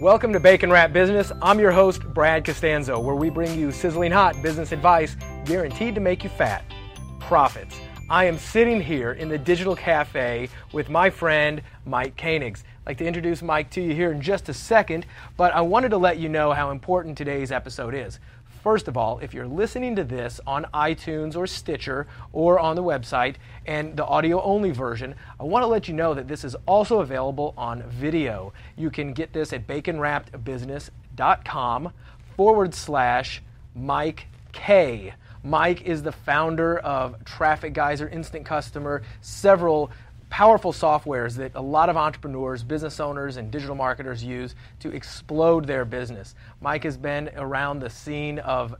Welcome to Bacon Wrapped Business. I'm your host, Brad Costanzo, where we bring you sizzling hot business advice guaranteed to make you fat. Profits. I am sitting here in the Digital Cafe with my friend, Mike Koenigs. I'd like to introduce Mike to you here in just a second, but I wanted to let you know how important today's episode is. First of all, if you're listening to this on iTunes or Stitcher or on the website and the audio-only version, I want to let you know that this is also available on video. You can get this at BaconWrappedBusiness.com/Mike K. Mike is the founder of Traffic Geyser, Instant Customer, several powerful softwares that a lot of entrepreneurs, business owners, and digital marketers use to explode their business. Mike has been around the scene of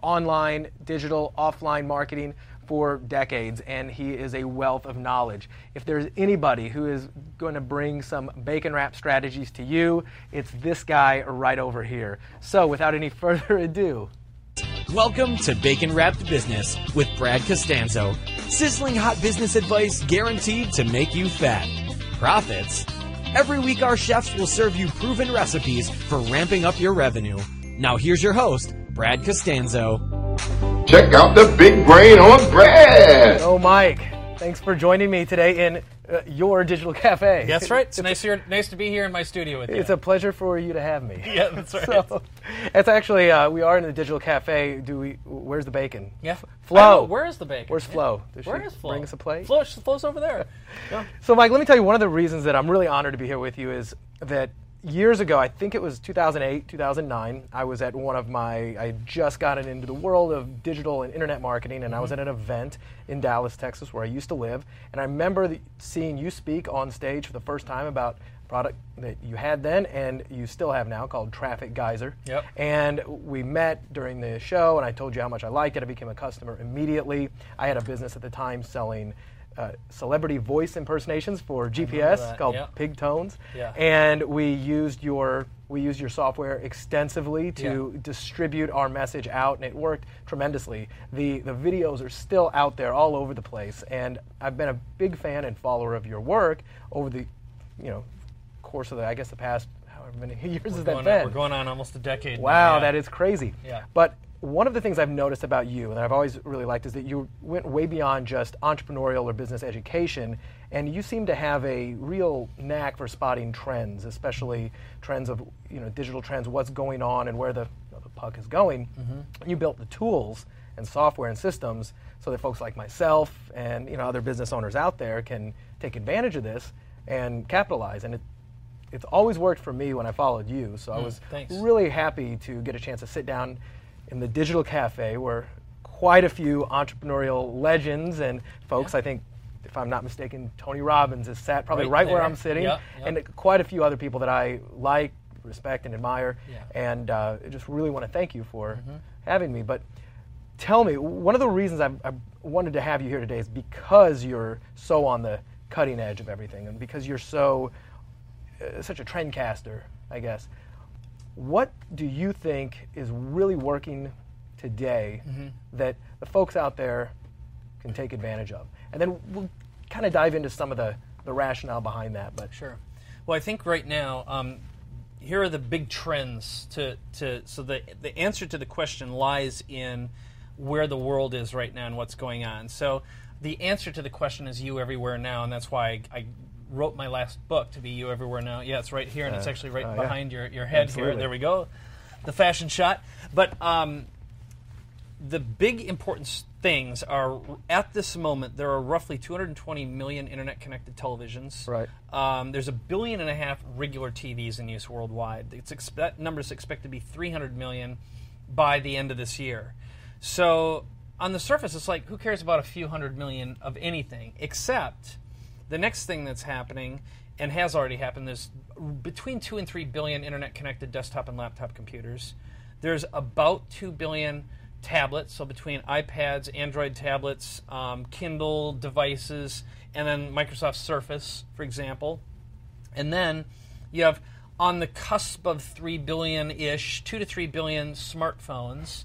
online, digital, offline marketing for decades, and he is a wealth of knowledge. If there's anybody who is going to bring some bacon wrap strategies to you, it's this guy right over here. So without any further ado, welcome to Bacon Wrapped Business with Brad Costanzo. Sizzling hot business advice guaranteed to make you fat. Profits. Every week our chefs will serve you proven recipes for ramping up your revenue. Now here's your host, Brad Costanzo. Check out the big brain on Brad. Oh, Mike, thanks for joining me today in your Digital Cafe. That's right. It's nice to be here in my studio with you. It's a pleasure for you to have me. Yeah, that's right. So, that's actually, we are in the Digital Cafe. Where's the bacon? Yeah. Flo. Where is the bacon? Where's Flo? Yeah. Where is Flo? Bring us a plate. Flo's over there. Yeah. So, Mike, let me tell you, one of the reasons that I'm really honored to be here with you is that years ago, I think it was 2008, 2009, I was at I had just gotten into the world of digital and internet marketing, and I was at an event in Dallas, Texas, where I used to live, and I remember seeing you speak on stage for the first time about a product that you had then and you still have now called Traffic Geyser. Yep. And we met during the show, and I told you how much I liked it. I became a customer immediately. I had a business at the time selling celebrity voice impersonations for GPS called Pig Tones, and we used your software extensively to distribute our message out, and it worked tremendously. The videos are still out there all over the place, and I've been a big fan and follower of your work over the course of the past however many years has that been. We're going on almost a decade. Wow, now. That is crazy. Yeah, but one of the things I've noticed about you, and I've always really liked, is that you went way beyond just entrepreneurial or business education, and you seem to have a real knack for spotting trends, especially trends of digital trends, what's going on and where the puck is going. Mm-hmm. You built the tools and software and systems so that folks like myself and other business owners out there can take advantage of this and capitalize. And it's always worked for me when I followed you, so I was really happy to get a chance to sit down in the Digital Cafe, where quite a few entrepreneurial legends and folks, I think, if I'm not mistaken, Tony Robbins is sat probably right where I'm sitting, and quite a few other people that I like, respect, and admire, and just really want to thank you for having me. But tell me, one of the reasons I wanted to have you here today is because you're so on the cutting edge of everything, and because you're so such a trendcaster, I guess. What do you think is really working today that the folks out there can take advantage of? And then we'll kind of dive into some of the rationale behind that. But sure. Well, I think right now, here are the big trends. So the answer to the question lies in where the world is right now and what's going on. So the answer to the question is You Everywhere Now, and that's why I wrote my last book to be You Everywhere Now. Yeah, it's right here, and it's actually right behind your head. Absolutely. Here. There we go. The fashion shot. But the big important things are, at this moment, there are roughly 220 million internet-connected televisions. Right. There's 1.5 billion regular TVs in use worldwide. That number is expected to be 300 million by the end of this year. So on the surface, it's like, who cares about a few hundred million of anything, except the next thing that's happening, and has already happened, is between 2 and 3 billion internet-connected desktop and laptop computers. There's about 2 billion tablets, so between iPads, Android tablets, Kindle devices, and then Microsoft Surface, for example. And then you have, on the cusp of 3 billion-ish, 2 to 3 billion smartphones,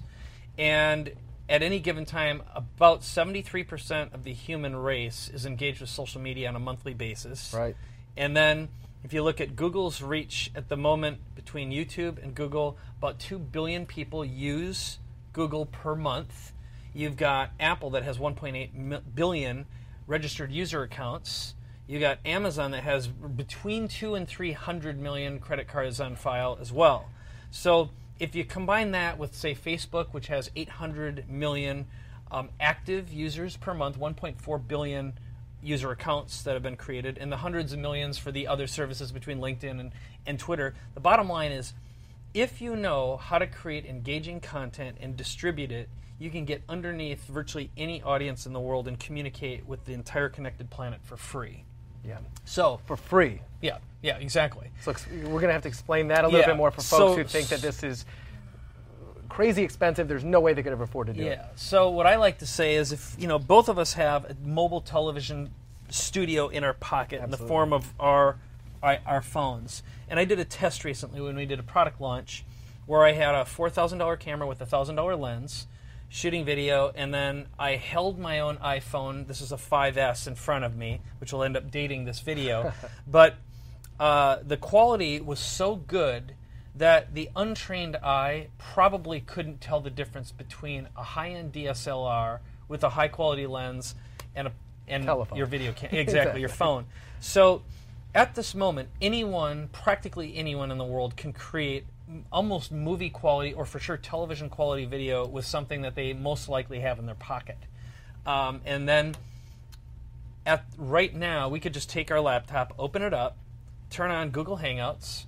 and at any given time, about 73% of the human race is engaged with social media on a monthly basis. Right. And then If you look at Google's reach at the moment between YouTube and Google, about 2 billion people use Google per month. You've got Apple that has 1.8 billion registered user accounts. You got Amazon that has between 2 and 300 million credit cards on file as well. So if you combine that with, say, Facebook, which has 800 million active users per month, 1.4 billion user accounts that have been created, and the hundreds of millions for the other services between LinkedIn and Twitter. The bottom line is, if you know how to create engaging content and distribute it, you can get underneath virtually any audience in the world and communicate with the entire connected planet for free. Yeah. So for free. Yeah. Yeah. Exactly. So we're going to have to explain that a little bit more for folks who think that this is crazy expensive. There's no way they could ever afford to do it. Yeah. So what I like to say is, if you know, both of us have a mobile television studio in our pocket in the form of our phones. And I did a test recently when we did a product launch, where I had a $4,000 camera with a $1,000 lens, shooting video, and then I held my own iPhone. This is a 5S in front of me, which will end up dating this video. But the quality was so good that the untrained eye probably couldn't tell the difference between a high-end DSLR with a high-quality lens and your video camera. Exactly, your phone. So at this moment, anyone, practically anyone in the world, can create almost movie quality, or for sure television quality video, with something that they most likely have in their pocket. And then right now, we could just take our laptop, open it up, turn on Google Hangouts,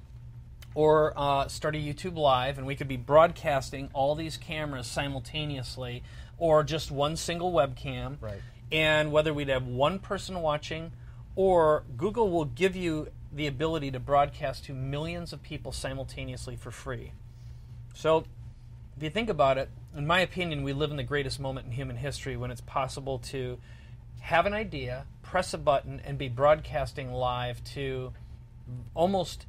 or start a YouTube Live, and we could be broadcasting all these cameras simultaneously, or just one single webcam. Right. And whether we'd have one person watching, or Google will give you the ability to broadcast to millions of people simultaneously for free. So if you think about it, in my opinion, we live in the greatest moment in human history, when it's possible to have an idea, press a button, and be broadcasting live to an almost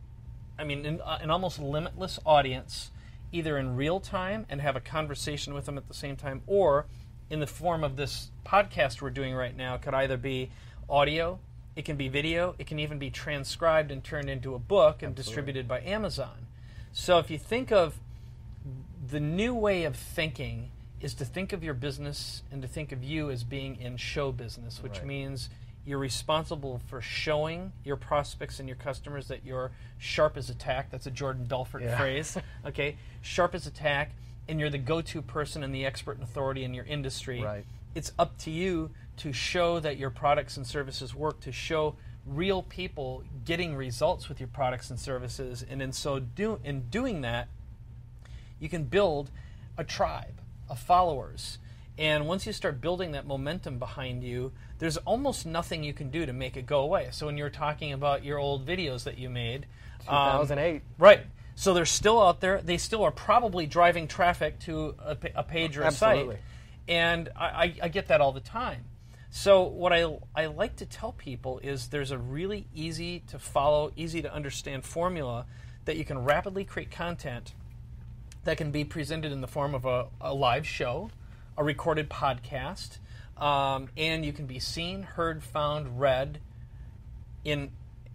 limitless audience, either in real time and have a conversation with them at the same time, or in the form of this podcast we're doing right now. It could either be audio, it can be video, it can even be transcribed and turned into a book and distributed by Amazon. So if you think of the new way of thinking, is to think of your business and to think of you as being in show business, which means you're responsible for showing your prospects and your customers that you're sharp as a tack. That's a Jordan Belfort phrase. Okay, sharp as a tack, and you're the go-to person and the expert and authority in your industry. Right. It's up to you to show that your products and services work, to show real people getting results with your products and services. And in doing that, you can build a tribe of followers. And once you start building that momentum behind you, there's almost nothing you can do to make it go away. So when you're talking about your old videos that you made. 2008. Right. So they're still out there. They still are probably driving traffic to a page or a site. Absolutely. And I get that all the time. So what I like to tell people is, there's a really easy to follow, easy to understand formula that you can rapidly create content that can be presented in the form of a live show, a recorded podcast, and you can be seen, heard, found, read, and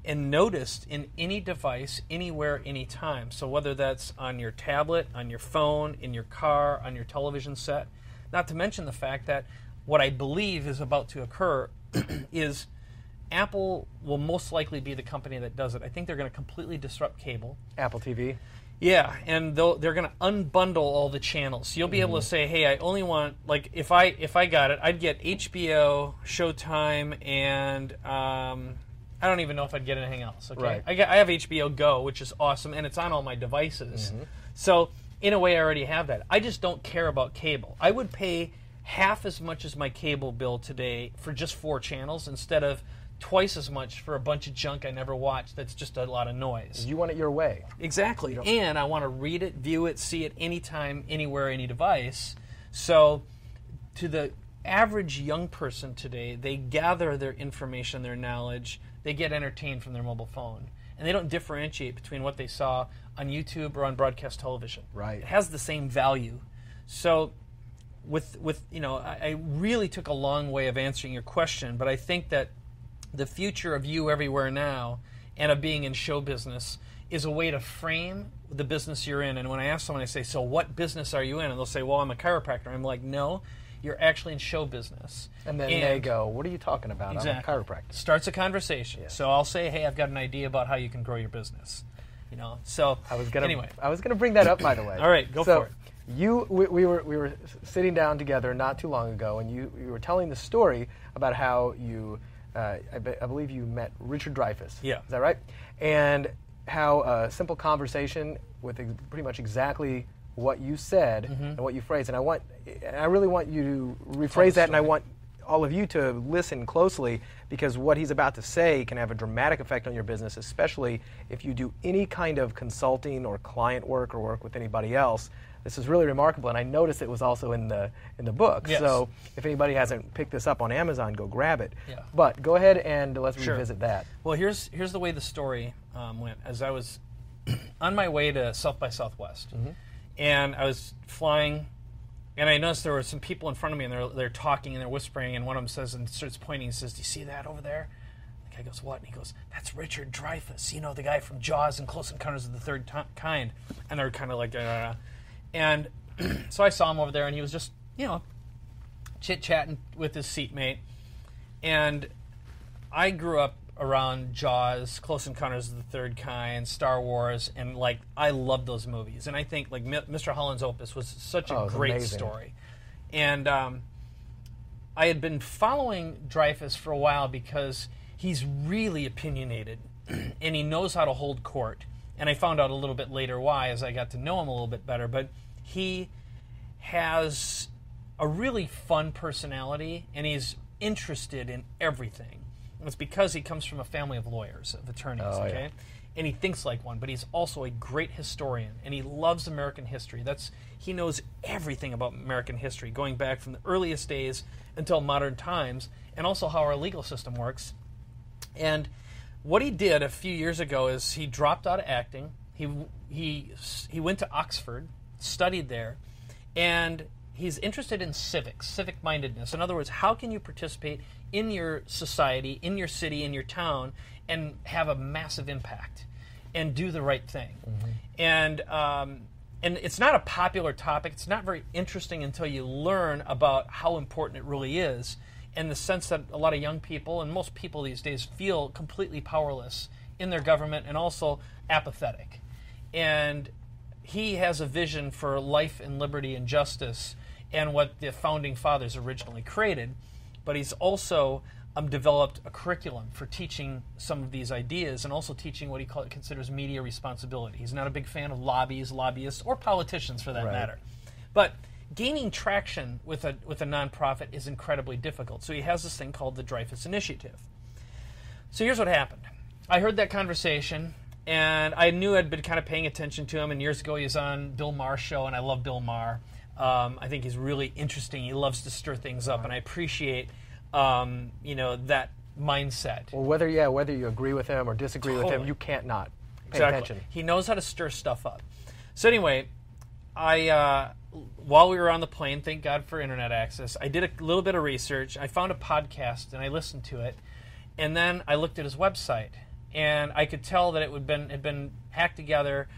noticed in any device, anywhere, anytime. So whether that's on your tablet, on your phone, in your car, on your television set. Not to mention the fact that what I believe is about to occur is Apple will most likely be the company that does it. I think they're going to completely disrupt cable. Apple TV? Yeah, and they're going to unbundle all the channels. So you'll be able to say, hey, I only want, like, if I got it, I'd get HBO, Showtime, and I don't even know if I'd get anything else. Okay, right. I have HBO Go, which is awesome, and it's on all my devices. So in a way, I already have that. I just don't care about cable. I would pay half as much as my cable bill today for just 4 channels, instead of twice as much for a bunch of junk I never watched that's just a lot of noise. You want it your way. Exactly. And I want to read it, view it, see it anytime, anywhere, any device. So to the average young person today, they gather their information, their knowledge. They get entertained from their mobile phone. And they don't differentiate between what they saw on YouTube or on broadcast television. Right. It has the same value. So with I really took a long way of answering your question, but I think that the future of You Everywhere Now and of being in show business is a way to frame the business you're in. And when I ask someone, I say, so what business are you in? And they'll say, well, I'm a chiropractor. I'm like, no, you're actually in show business. And then they go, what are you talking about? Exactly. I'm a chiropractor. Starts a conversation. Yeah. So I'll say, hey, I've got an idea about how you can grow your business. You know, so I was gonna bring that up, by the way. All right, go for it. We were sitting down together not too long ago, and you were telling the story about how you, I believe you met Richard Dreyfuss. Yeah, is that right? And how a simple conversation with pretty much exactly what you said and what you phrased, and I really want you to rephrase that, and I want all of you to listen closely, because what he's about to say can have a dramatic effect on your business, especially if you do any kind of consulting or client work or work with anybody else. This is really remarkable, and I noticed it was also in the book. Yes. So if anybody hasn't picked this up on Amazon, go grab it. Yeah. But go ahead and let's revisit that. Well, here's the way the story went. As I was on my way to South by Southwest, and I was flying. And I noticed there were some people in front of me, and they're talking and they're whispering, and one of them starts pointing and says, do you see that over there? The guy goes, what? And he goes, that's Richard Dreyfuss, you know, the guy from Jaws and Close Encounters of the Third Kind. And they're kind of like, and so I saw him over there, and he was just, you know, chit-chatting with his seatmate. And I grew up around Jaws, Close Encounters of the Third Kind, Star Wars, and like I love those movies. And I think like Mr. Holland's Opus was such a great story. And I had been following Dreyfuss for a while because he's really opinionated and he knows how to hold court. And I found out a little bit later why as I got to know him a little bit better. But he has a really fun personality and he's interested in everything. It's because he comes from a family of lawyers, of attorneys, okay? Yeah. And he thinks like one, but he's also a great historian, and he loves American history. He knows everything about American history, going back from the earliest days until modern times, and also how our legal system works. And what he did a few years ago is he dropped out of acting. He went to Oxford, studied there, and he's interested in civics, civic-mindedness. In other words, how can you participate in your society, in your city, in your town, and have a massive impact and do the right thing? And it's not a popular topic. It's not very interesting until you learn about how important it really is, and the sense that a lot of young people and most people these days feel completely powerless in their government and also apathetic. And he has a vision for life and liberty and justice and what the Founding Fathers originally created, but he's also developed a curriculum for teaching some of these ideas and also teaching what he considers media responsibility. He's not a big fan of lobbyists, or politicians for that matter. But gaining traction with a nonprofit is incredibly difficult. So he has this thing called the Dreyfuss Initiative. So here's what happened. I heard that conversation, and I knew I'd been kind of paying attention to him. And years ago, he was on Bill Maher's show, and I love Bill Maher. I think he's really interesting. He loves to stir things up, and I appreciate, you know, that mindset. Well, whether you agree with him or disagree with him, you can't not pay attention. He knows how to stir stuff up. So anyway, while we were on the plane, thank God for internet access, I did a little bit of research. I found a podcast, and I listened to it, and then I looked at his website, and I could tell that it had been hacked together,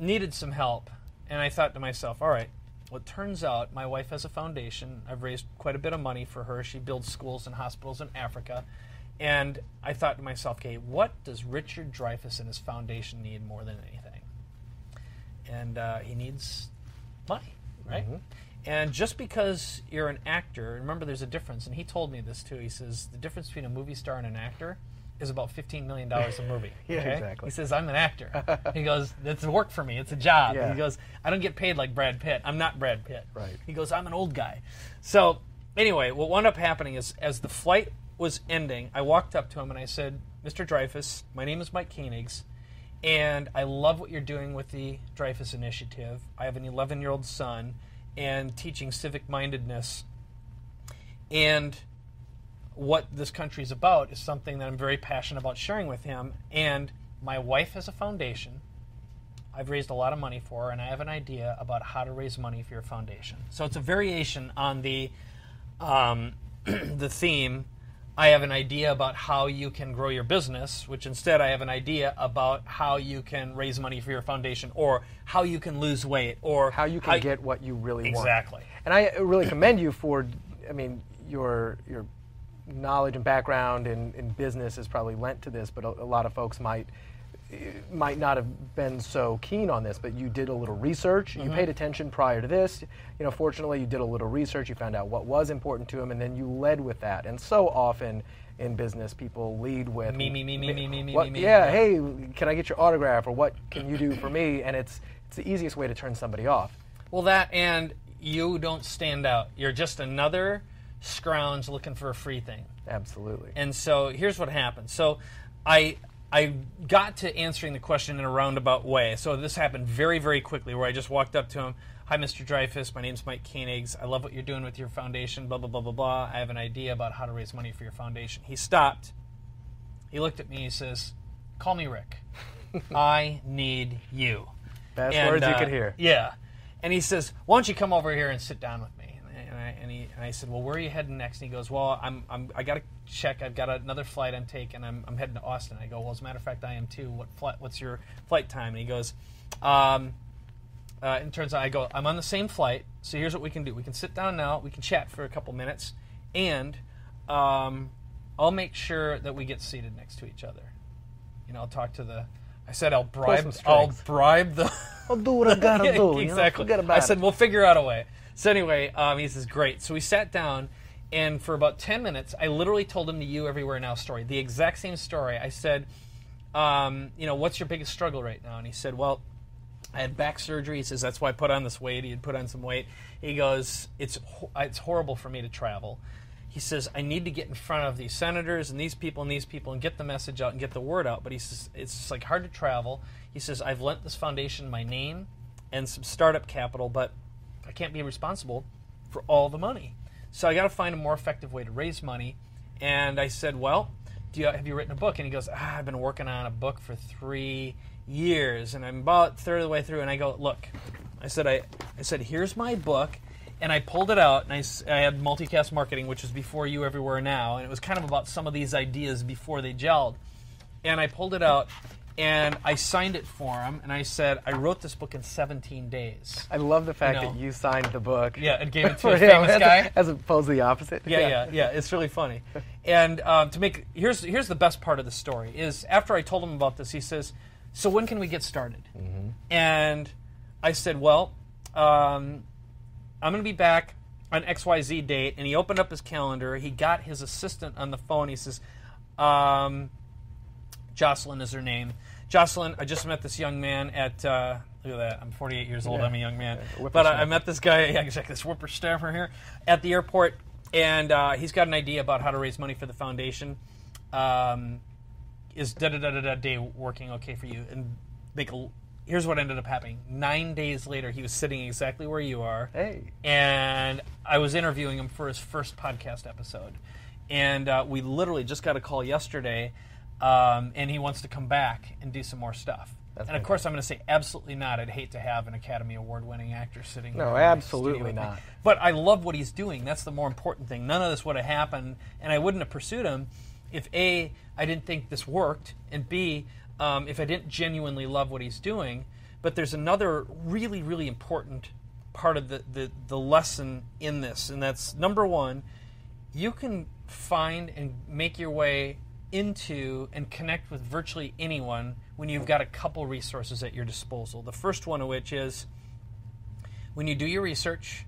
needed some help. And I thought to myself, all right, well, it turns out my wife has a foundation. I've raised quite a bit of money for her. She builds schools and hospitals in Africa. And I thought to myself, okay, what does Richard Dreyfuss and his foundation need more than anything? And he needs money, right? And just because you're an actor, remember there's a difference, and he told me this too. He says the difference between a movie star and an actor is about $15 million a movie. Yeah, okay? Exactly. He says, I'm an actor. He goes, that's work for me. It's a job. Yeah. He goes, I don't get paid like Brad Pitt. I'm not Brad Pitt. Right. He goes, I'm an old guy. So anyway, what wound up happening is as the flight was ending, I walked up to him and I said, Mr. Dreyfuss, my name is Mike Koenigs, and I love what you're doing with the Dreyfuss Initiative. I have an 11-year-old son and teaching civic-mindedness. And what this country is about is something that I'm very passionate about sharing with him. And my wife has a foundation. I've raised a lot of money for her, and I have an idea about how to raise money for your foundation. So it's a variation on the the theme I have an idea about how you can grow your business, which instead I have an idea about how you can raise money for your foundation, or how you can lose weight, or how you can get what you really want. Exactly. And I really commend you for, I mean, your knowledge and background in business is probably lent to this, but a lot of folks might not have been so keen on this, but you did a little research. Mm-hmm. You paid attention prior to this. You know, fortunately, you did a little research. You found out what was important to them, and then you led with that. And so often in business, people lead with me. Yeah, hey, can I get your autograph, or what can you do for me? And it's the easiest way to turn somebody off. Well, that, and you don't stand out. You're just another scrounge looking for a free thing. Absolutely. And so here's what happened. So I got to answering the question in a roundabout way. So this happened very, very quickly, where I just walked up to him. Hi, Mr. Dreyfuss. My name's Mike Koenigs. I love what you're doing with your foundation, blah, blah, blah, blah, blah. I have an idea about how to raise money for your foundation. He stopped. He looked at me. He says, call me Rick. I need you. Best words you could hear. Yeah. And he says, why don't you come over here and sit down with me? And I said, well, where are you heading next? And he goes, well, I got to check. I've got another flight I'm taking. I'm heading to Austin. I go, well, as a matter of fact, I am too. What's your flight time? And he goes, it turns out, I go, I'm on the same flight. So here's what we can do. We can sit down now. We can chat for a couple minutes. And I'll make sure that we get seated next to each other. You know, I'll talk to the... I said, I'll bribe the... I'll do what I got to do. Exactly. You know, I said, we'll figure out a way. So anyway, he says, great. So we sat down, and for about 10 minutes, I literally told him the You Everywhere Now story, the exact same story. I said, you know, what's your biggest struggle right now? And he said, well, I had back surgery. He says, that's why I put on this weight. He had put on some weight. He goes, it's horrible for me to travel. He says, I need to get in front of these senators and these people and these people and get the message out and get the word out. But he says, it's just like hard to travel. He says, I've lent this foundation my name and some startup capital, but I can't be responsible for all the money. So I got to find a more effective way to raise money. And I said, well, have you written a book? And he goes, I've been working on a book for 3 years, and I'm about a third of the way through. And I go, look, I said, here's my book. And I pulled it out, and I had Multicast Marketing, which was before You Everywhere Now. And it was kind of about some of these ideas before they gelled. And I pulled it out. And I signed it for him, and I said, I wrote this book in 17 days. I love the fact that you signed the book. Yeah, and gave it to a famous guy. As opposed to the opposite. Yeah. It's really funny. And here's the best part of the story, is after I told him about this, he says, so when can we get started? Mm-hmm. And I said, well, I'm going to be back on XYZ date. And he opened up his calendar. He got his assistant on the phone. He says, Jocelyn is her name. Jocelyn, I just met this young man at, look at that, I'm 48 years old, yeah. I'm a young man. But I met this guy, this whippersnapper here, at the airport, and he's got an idea about how to raise money for the foundation. Is da-da-da-da-da day working okay for you? And here's what ended up happening. 9 days later, he was sitting exactly where you are. Hey. And I was interviewing him for his first podcast episode. And we literally just got a call yesterday. And he wants to come back and do some more stuff. And, of course, I'm going to say absolutely not. I'd hate to have an Academy Award-winning actor sitting there. No, absolutely not. But I love what he's doing. That's the more important thing. None of this would have happened, and I wouldn't have pursued him if, A, I didn't think this worked, and, B, if I didn't genuinely love what he's doing. But there's another really, really important part of the lesson in this, and that's, number one, you can find and make your way into and connect with virtually anyone when you've got a couple resources at your disposal. The first one of which is when you do your research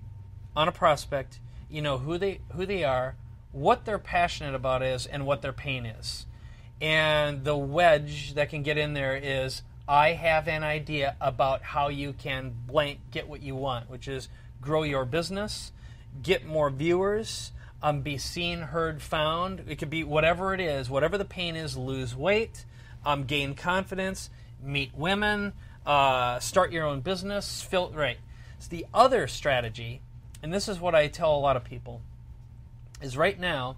on a prospect, you know who they are, what they're passionate about is, and what their pain is. And the wedge that can get in there is, I have an idea about how you can blank get what you want, which is grow your business, get more viewers, be seen, heard, found. It could be whatever it is, whatever the pain is. Lose weight, gain confidence, meet women, start your own business. Right. So the other strategy, and this is what I tell a lot of people, is right now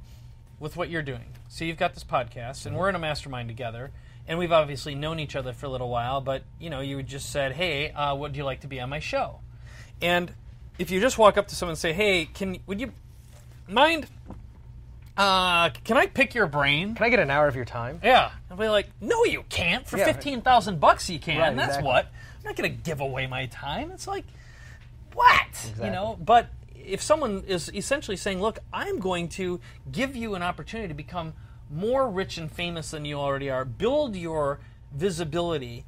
with what you're doing. So you've got this podcast, and we're in a mastermind together, and we've obviously known each other for a little while. But you just said, "Hey, would you like to be on my show?" And if you just walk up to someone and say, "Hey, would you mind Can I pick your brain? Can I get an hour of your time? Yeah. And be like, no, you can't. For $15,000 you can. Right, that's exactly. What. I'm not going to give away my time. It's like, what? Exactly. You know, but if someone is essentially saying, look, I'm going to give you an opportunity to become more rich and famous than you already are, build your visibility,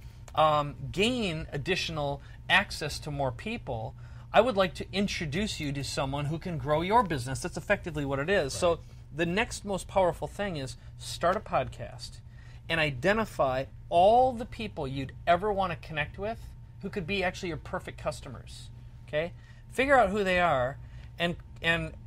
gain additional access to more people, I would like to introduce you to someone who can grow your business. That's effectively what it is. Right. So the next most powerful thing is start a podcast and identify all the people you'd ever want to connect with who could be actually your perfect customers. Okay? Figure out who they are and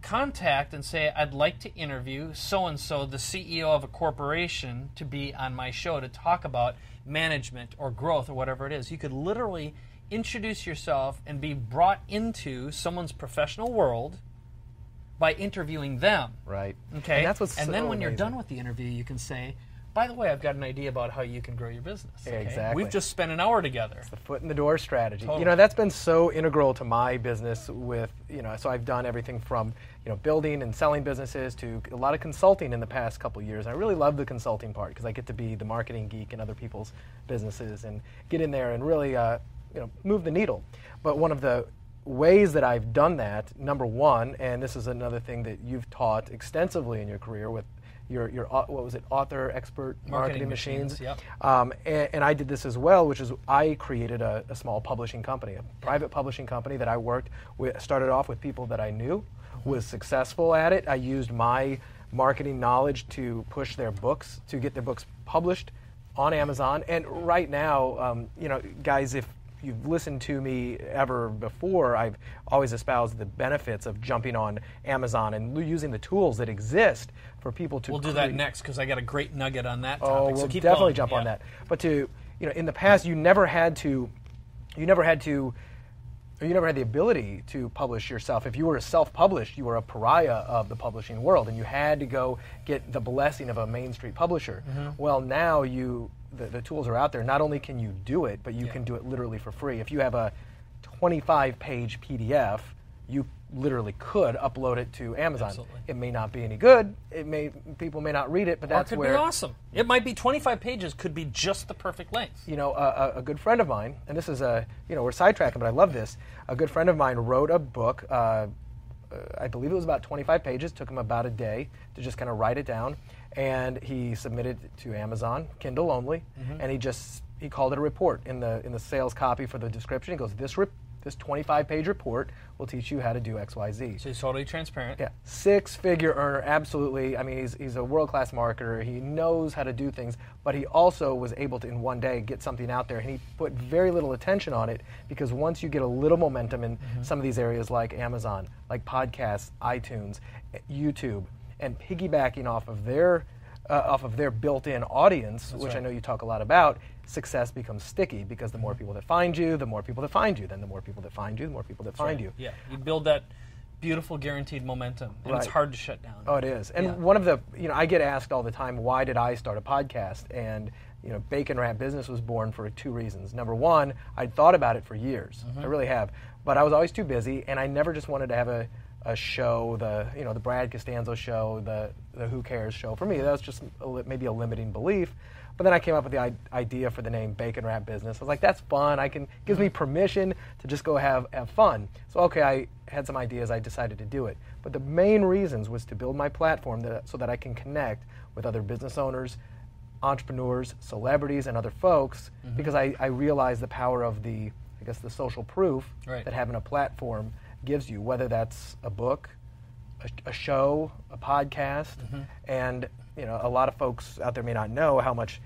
contact and say, I'd like to interview so-and-so, the CEO of a corporation, to be on my show to talk about management or growth or whatever it is. You could literally introduce yourself and be brought into someone's professional world by interviewing them. Right. Okay? And that's what's and so then when amazing. You're done with the interview, you can say, by the way, I've got an idea about how you can grow your business. Okay? Exactly. We've just spent an hour together. It's the foot in the door strategy. Totally. You know, that's been so integral to my business with, you know, so I've done everything from, you know, building and selling businesses to a lot of consulting in the past couple of years. And I really love the consulting part because I get to be the marketing geek in other people's businesses and get in there and really, you know, move the needle. But one of the ways that I've done that, number one, and this is another thing that you've taught extensively in your career with your what was it, Author Expert Marketing Machines. Yep. And I did this as well, which is I created a small publishing company, a private publishing company that I worked with, started off with people that I knew, was successful at it. I used my marketing knowledge to push their books, to get their books published on Amazon. And right now, you know, guys, if you've listened to me ever before, I've always espoused the benefits of jumping on Amazon and using the tools that exist for people to. We'll do that next because I got a great nugget on that topic. Oh, we'll so keep definitely going. Jump on that. But to in the past, you never had the ability to publish yourself. If you were self-published, you were a pariah of the publishing world, and you had to go get the blessing of a Main Street publisher. Mm-hmm. Well, now the tools are out there. Not only can you do it, but you can do it literally for free. If you have a 25-page PDF, you literally could upload it to Amazon. Absolutely. It may not be any good. People may not read it, but that's where it could be awesome. It might be 25 pages, could be just the perfect length. You know, a good friend of mine, and this is we're sidetracking, but I love this. A good friend of mine wrote a book. I believe it was about 25 pages. Took him about a day to just kind of write it down, and he submitted it to Amazon, Kindle only, and he called it a report in the sales copy for the description. He goes, This 25-page report will teach you how to do X, Y, Z. So he's totally transparent. Yeah, six-figure earner, absolutely. I mean, he's a world-class marketer. He knows how to do things, but he also was able to, in one day, get something out there, and he put very little attention on it because once you get a little momentum in some of these areas like Amazon, like podcasts, iTunes, YouTube, and piggybacking off of their built-in audience, that's which right. I know you talk a lot about, success becomes sticky because the more people that find you, then the more people that find you, the more people that that's find right. you. Yeah, you build that beautiful guaranteed momentum, and it's hard to shut down. Oh, it is. And one of the, I get asked all the time, why did I start a podcast? And, Bacon Wrapped Business was born for two reasons. Number one, I'd thought about it for years. I really have. But I was always too busy, and I never just wanted to have a show, the Brad Costanzo show, the Who Cares show. For me, that was just maybe a limiting belief. But then I came up with the idea for the name Bacon Wrapped Business. I was like, that's fun. Gives me permission to just go have fun. So, okay, I had some ideas. I decided to do it. But the main reasons was to build my platform so that I can connect with other business owners, entrepreneurs, celebrities, and other folks because I realized the power of the social proof that having a platform gives you, whether that's a book, a show, a podcast, and a lot of folks out there may not know how much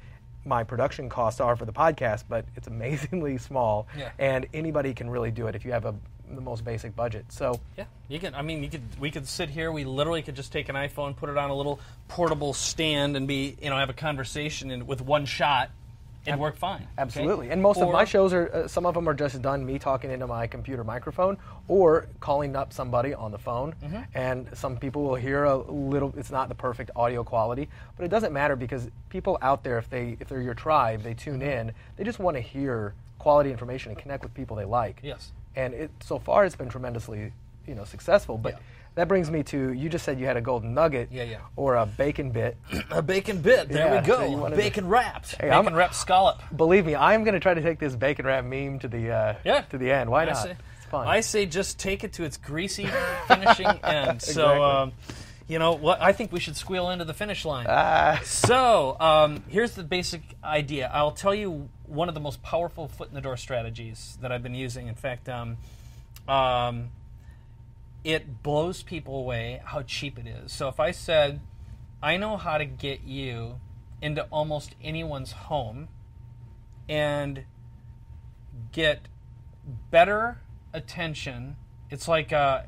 my production costs are for the podcast, but it's amazingly small, and anybody can really do it if you have the most basic budget. So you can. I mean, we could sit here. We literally could just take an iPhone, put it on a little portable stand, and have a conversation with one shot. It worked fine. Absolutely. Okay? And most of my shows are, some of them are just done me talking into my computer microphone or calling up somebody on the phone. And some people will hear a little, it's not the perfect audio quality, but it doesn't matter because people out there, if they're your tribe, they tune in, they just want to hear quality information and connect with people they like. Yes. And so far it's been tremendously, successful. But That brings me to, you just said you had a golden nugget or a bacon bit. A bacon bit. There we go. So bacon wrapped. Hey, bacon wrapped scallop. Believe me, I'm going to try to take this bacon wrap meme to the end. Why not? It's fun. I say just take it to its greasy finishing end. So, exactly. You know what? I think we should squeal into the finish line. So here's the basic idea. I'll tell you one of the most powerful foot in the door strategies that I've been using. In fact, it blows people away how cheap it is. So if I said, I know how to get you into almost anyone's home and get better attention, it's like I'm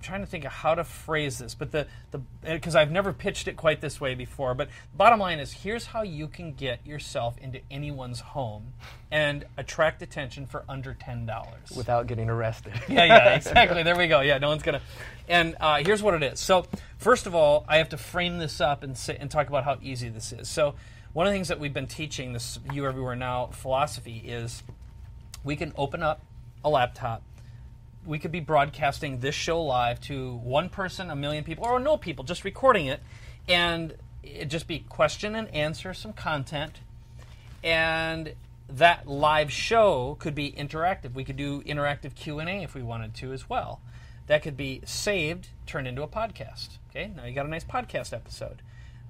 trying to think of how to phrase this, but because I've never pitched it quite this way before. But bottom line is, here's how you can get yourself into anyone's home and attract attention for under $10 without getting arrested. Yeah, exactly. There we go. Yeah, no one's gonna. And here's what it is. So first of all, I have to frame this up and talk about how easy this is. So one of the things that we've been teaching this You Everywhere Now philosophy is we can open up a laptop. We could be broadcasting this show live to one person, a million people, or no people, just recording it, and it'd just be question and answer, some content, and that live show could be interactive. We could do interactive Q&A if we wanted to as well. That could be saved, turned into a podcast. Okay, now you got a nice podcast episode.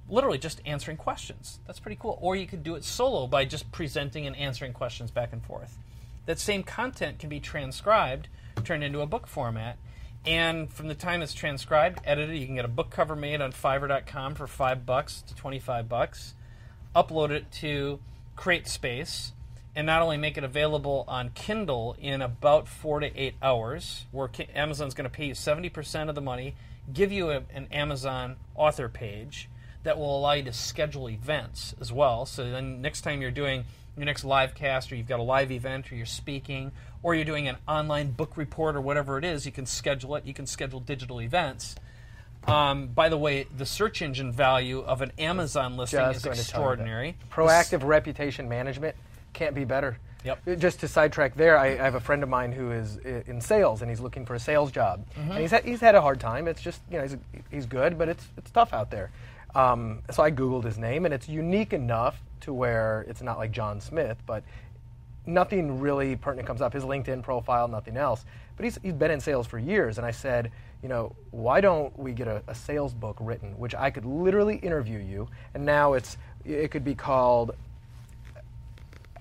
Literally just answering questions. That's pretty cool. Or you could do it solo by just presenting and answering questions back and forth. That same content can be transcribed, turned into a book format, and from the time it's transcribed, edited, you can get a book cover made on Fiverr.com for $5 to $25, upload it to CreateSpace, and not only make it available on Kindle in about 4 to 8 hours, where Amazon's going to pay you 70% of the money, give you an Amazon author page that will allow you to schedule events as well. So then next time you're doing your next live cast, or you've got a live event, or you're speaking, or you're doing an online book report, or whatever it is, you can schedule it. You can schedule digital events. By the way, the search engine value of an Amazon listing is extraordinary. Proactive reputation management can't be better. Yep. Just to sidetrack there, I have a friend of mine who is in sales, and he's looking for a sales job. Mm-hmm. And he's had a hard time. It's just, you know, he's good, but it's tough out there. So I Googled his name, and it's unique enough to where it's not like John Smith, but nothing really pertinent comes up. His LinkedIn profile, nothing else. But he's been in sales for years, and I said, you know, why don't we get a sales book written, which I could literally interview you, and now it could be called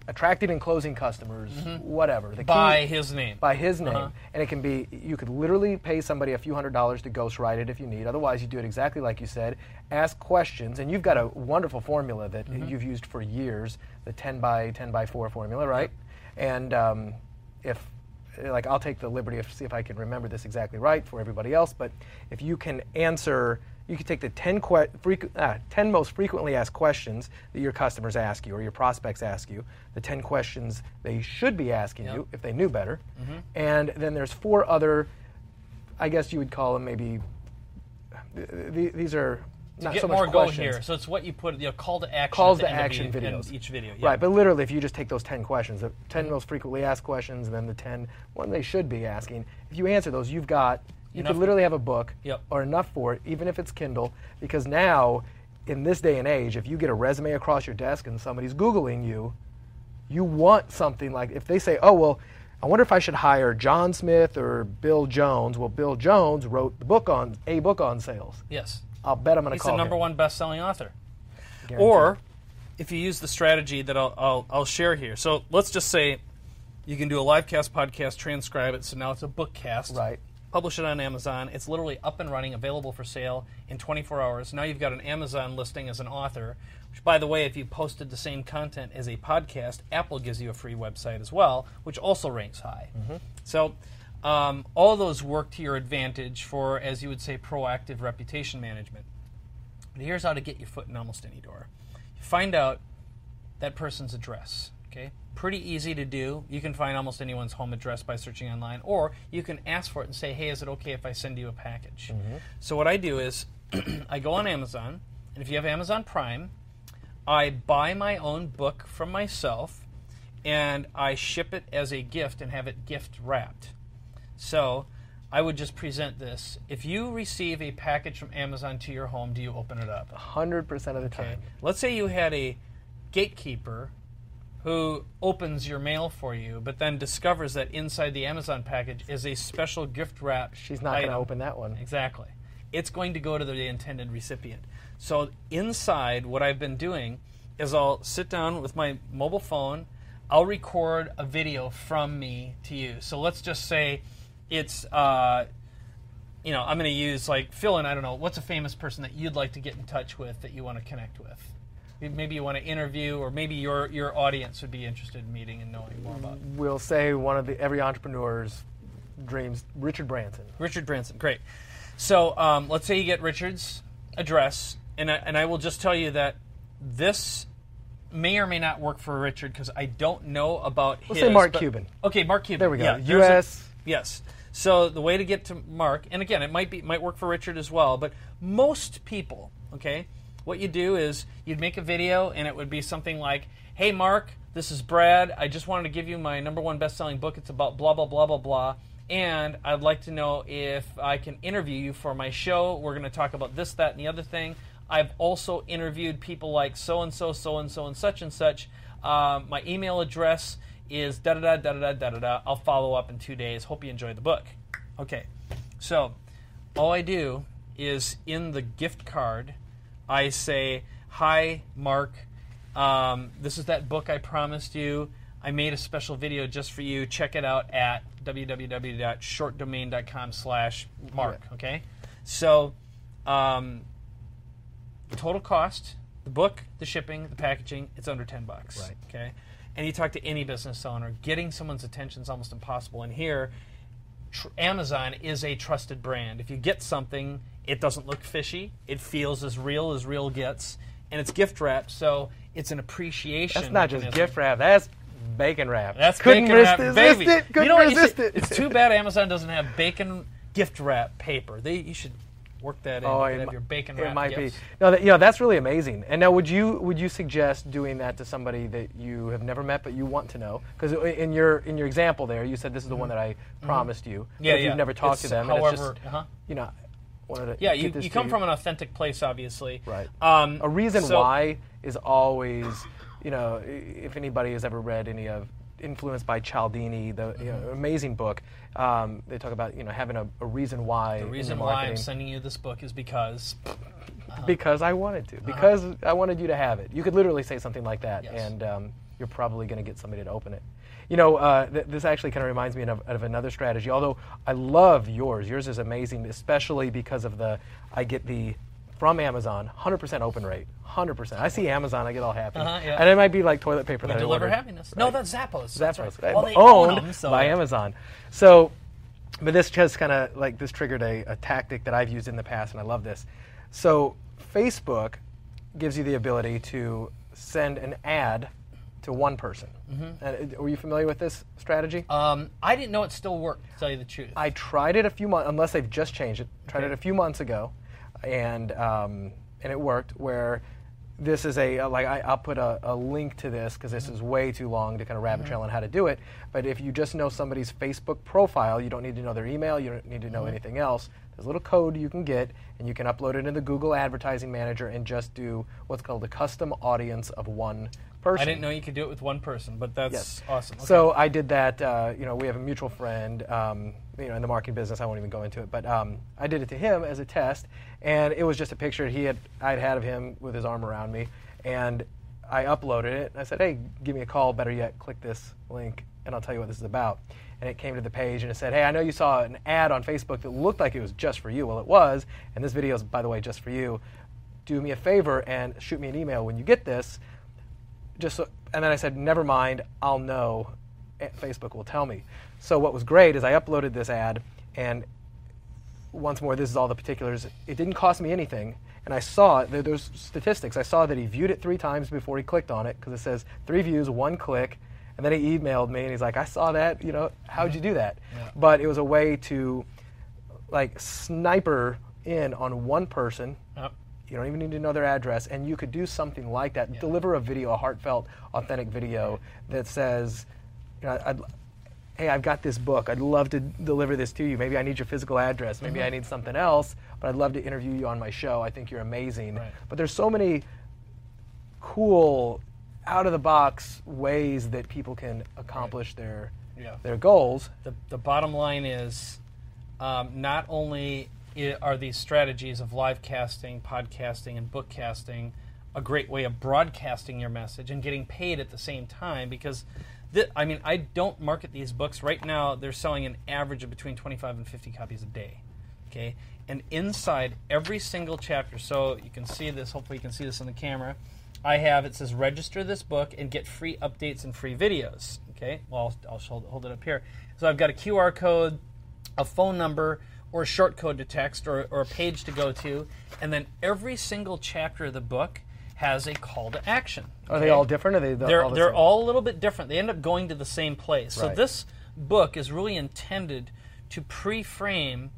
Attracting and Closing Customers, whatever. By his name. Uh-huh. And it can be, you could literally pay somebody a few $100s to ghostwrite it if you need. Otherwise, you do it exactly like you said. Ask questions. And you've got a wonderful formula that you've used for years, the 10x10x4 formula, right? Yep. And I'll take the liberty of see if I can remember this exactly right for everybody else, but if you can answer... You could take the 10 most frequently asked questions that your customers ask you or your prospects ask you, the 10 questions they should be asking you if they knew better, and then there's 4 other, I guess you would call them maybe, these are not so much questions. Get more going here, so it's what you put, call to action. Calls to action videos. Each video, yeah. Right, but literally if you just take those 10 questions, the 10 most frequently asked questions and then the 10 one they should be asking, if you answer those, you've got... You could literally have a book or enough for it, even if it's Kindle, because now, in this day and age, if you get a resume across your desk and somebody's Googling you, you want something like, if they say, oh, well, I wonder if I should hire John Smith or Bill Jones. Well, Bill Jones wrote a book on sales. Yes. I'll bet I'm going to call him. He's the number one best-selling author. Guaranteed. Or if you use the strategy that I'll share here. So let's just say you can do a live cast, podcast, transcribe it, so now it's a book cast. Right. Publish it on Amazon. It's literally up and running, available for sale in 24 hours. Now you've got an Amazon listing as an author, which, by the way, if you posted the same content as a podcast, Apple gives you a free website as well, which also ranks high. Mm-hmm. So all those work to your advantage for, as you would say, proactive reputation management. But here's how to get your foot in almost any door. You find out that person's address. Okay? Pretty easy to do. You can find almost anyone's home address by searching online, or you can ask for it and say, hey, is it okay if I send you a package? Mm-hmm. So what I do is I go on Amazon, and if you have Amazon Prime, I buy my own book from myself, and I ship it as a gift and have it gift wrapped. So I would just present this. If you receive a package from Amazon to your home, do you open it up? 100% of the time. Let's say you had a gatekeeper who opens your mail for you, but then discovers that inside the Amazon package is a special gift wrap. She's not going to open that one. Exactly. It's going to go to the intended recipient. So inside, what I've been doing is I'll sit down with my mobile phone. I'll record a video from me to you. So let's just say... it's, you know, I'm going to use, like, fill in, I don't know, what's a famous person that you'd like to get in touch with that you want to connect with? Maybe you want to interview, or maybe your audience would be interested in meeting and knowing more about. We'll say one of every entrepreneur's dreams, Richard Branson. Richard Branson, great. So let's say you get Richard's address, and I will just tell you that this may or may not work for Richard because I don't know about his. Let's say Mark Cuban. Okay, Mark Cuban. There we go. Yeah, U.S. Yes. So the way to get to Mark, and again, it might work for Richard as well, but most people, okay, what you do is you'd make a video, and it would be something like, hey, Mark, this is Brad. I just wanted to give you my #1 best-selling book. It's about blah, blah, blah, blah, blah, and I'd like to know if I can interview you for my show. We're going to talk about this, that, and the other thing. I've also interviewed people like so-and-so, so-and-so, and such and such. My email address is da-da-da, da-da-da, da-da-da. I'll follow up in 2 days. Hope you enjoy the book. Okay, so all I do is in the gift card, I say, hi, Mark. This is that book I promised you. I made a special video just for you. Check it out at www.shortdomain.com/Mark, okay? So total cost, the book, the shipping, the packaging, it's under $10. Right. Okay. And you talk to any business owner, getting someone's attention is almost impossible. And here, Amazon is a trusted brand. If you get something, it doesn't look fishy. It feels as real gets. And it's gift wrapped, so it's an appreciation. That's not just gift wrapped. That's bacon wrapped. That's couldn't bacon wrapped, baby. Couldn't resist it. It's too bad Amazon doesn't have bacon gift wrap paper. You should work that in. Oh, you have your bacon wrap. It might gifts. Be. No, you know, that's really amazing. And now, would you suggest doing that to somebody that you have never met but you want to know? Because in your example there, you said this is the one that I promised you. Yeah, You've never talked to them. However, and it's just, you know, wanted to. Yeah, you come from an authentic place, obviously. Right. A reason why is always, you know, if anybody has ever read any of. Influenced by Cialdini, the amazing book. They talk about having a reason why. The reason why I'm sending you this book is because. Because I wanted to. Because I wanted you to have it. You could literally say something like that, yes. And you're probably going to get somebody to open it. You know, this actually kind of reminds me of another strategy. Although I love yours. Yours is amazing, especially because of I get the. From Amazon, 100% open rate, 100%. I see Amazon, I get all happy, yeah. And it might be like toilet paper. We deliver happiness. Right. No, that's Zappos. Zappos, right. Well, owned by Amazon. So, but this just kind of like this triggered a tactic that I've used in the past, and I love this. So, Facebook gives you the ability to send an ad to one person. Mm-hmm. Were you familiar with this strategy? I didn't know it still worked. To tell you the truth, I tried it a few months. Unless they've just changed it, tried it a few months ago. And it worked where this is I'll put a link to this because this is way too long to kind of rabbit trail on how to do it. But if you just know somebody's Facebook profile, you don't need to know their email, you don't need to know anything else. There's a little code you can get, and you can upload it into the Google Advertising Manager and just do what's called a custom audience of one person. I didn't know you could do it with one person, but that's awesome. Okay. So I did that. We have a mutual friend. In the marketing business, I won't even go into it, but I did it to him as a test, and it was just a picture I'd had of him with his arm around me, and I uploaded it, and I said, hey, give me a call, better yet, click this link, and I'll tell you what this is about. And it came to the page, and it said, hey, I know you saw an ad on Facebook that looked like it was just for you. Well, it was, and this video is, by the way, just for you. Do me a favor and shoot me an email when you get this. And then I said, never mind, I'll know. Facebook will tell me. So what was great is I uploaded this ad, and once more, this is all the particulars. It didn't cost me anything, and I saw there's statistics. I saw that he viewed it 3 times before he clicked on it because it says 3 views, 1 click, and then he emailed me, and he's like, I saw that. How'd you do that? Yeah. But it was a way to, like, sniper in on one person. Yep. You don't even need to know their address, and you could do something like that. Yeah. Deliver a video, a heartfelt, authentic video that says, hey, I've got this book. I'd love to deliver this to you. Maybe I need your physical address. Maybe I need something else, but I'd love to interview you on my show. I think you're amazing. Right. But there's so many cool, out-of-the-box ways that people can accomplish their goals. The bottom line is not only are these strategies of live casting, podcasting, and book casting a great way of broadcasting your message and getting paid at the same time, because I don't market these books. Right now, they're selling an average of between 25 and 50 copies a day. Okay, and inside every single chapter, so you can see this, hopefully you can see this on the camera, it says register this book and get free updates and free videos. Okay, well, I'll hold it up here. So I've got a QR code, a phone number, or a short code to text, or a page to go to, and then every single chapter of the book has a call to action. Okay? Are they all different? Or they're all a little bit different. They end up going to the same place. Right. So this book is really intended to pre-frame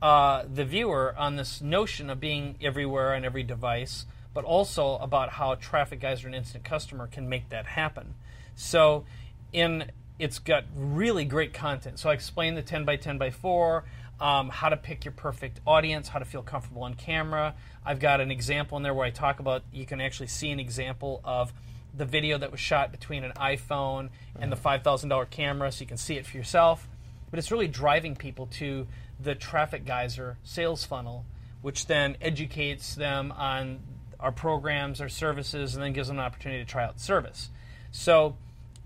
the viewer on this notion of being everywhere on every device, but also about how Traffic Geyser and Instant Customer can make that happen. So it's got really great content. So I explained the 10x10x4, how to pick your perfect audience, how to feel comfortable on camera. I've got an example in there where I talk about, you can actually see an example of the video that was shot between an iPhone and the $5,000 camera, so you can see it for yourself. But it's really driving people to the Traffic Geyser sales funnel, which then educates them on our programs, our services, and then gives them an opportunity to try out the service. So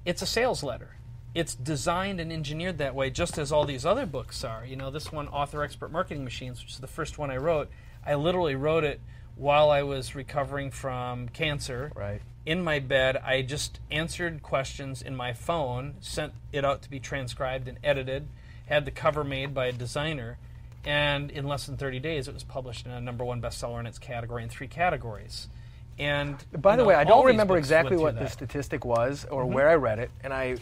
it's a sales letter. It's designed and engineered that way, just as all these other books are. You know, this one, Author Expert Marketing Machines, which is the first one I wrote, I literally wrote it while I was recovering from cancer. Right. In my bed, I just answered questions in my phone, sent it out to be transcribed and edited, had the cover made by a designer, and in less than 30 days, it was published in a #1 bestseller in its category in 3 categories. And by the way, I don't remember exactly what the statistic was or where I read it, and I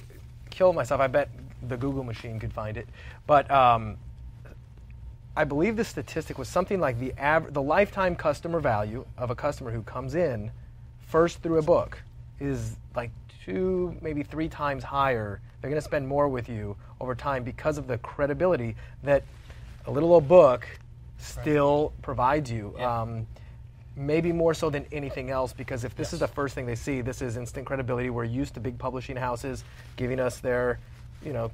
killed myself. I bet the Google machine could find it, but I believe the statistic was something like the lifetime customer value of a customer who comes in first through a book is like 2, maybe 3 times higher. They're going to spend more with you over time because of the credibility that a little old book still provides you. Yeah. Maybe more so than anything else, because if this is the first thing they see, this is instant credibility. We're used to big publishing houses giving us their,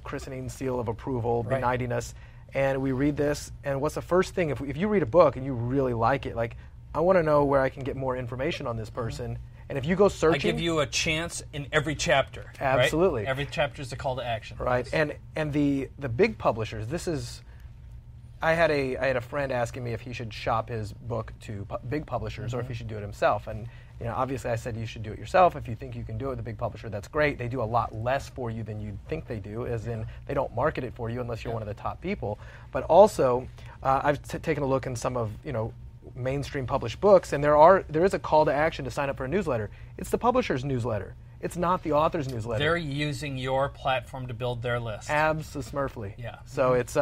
christening seal of approval, benighting us, and we read this, and what's the first thing? If you read a book and you really like it, like, I want to know where I can get more information on this person, and if you go searching... I give you a chance in every chapter. Absolutely. Right? Every chapter is a call to action. Right, and the big publishers, this is... I had a friend asking me if he should shop his book to big publishers or if he should do it himself. And obviously I said you should do it yourself. If you think you can do it with a big publisher, that's great. They do a lot less for you than you think they do, as in they don't market it for you unless you're one of the top people. But also, I've taken a look in some of mainstream published books, and there is a call to action to sign up for a newsletter. It's the publisher's newsletter. It's not the author's newsletter. They're using your platform to build their list. Absolutely. Yeah. So It's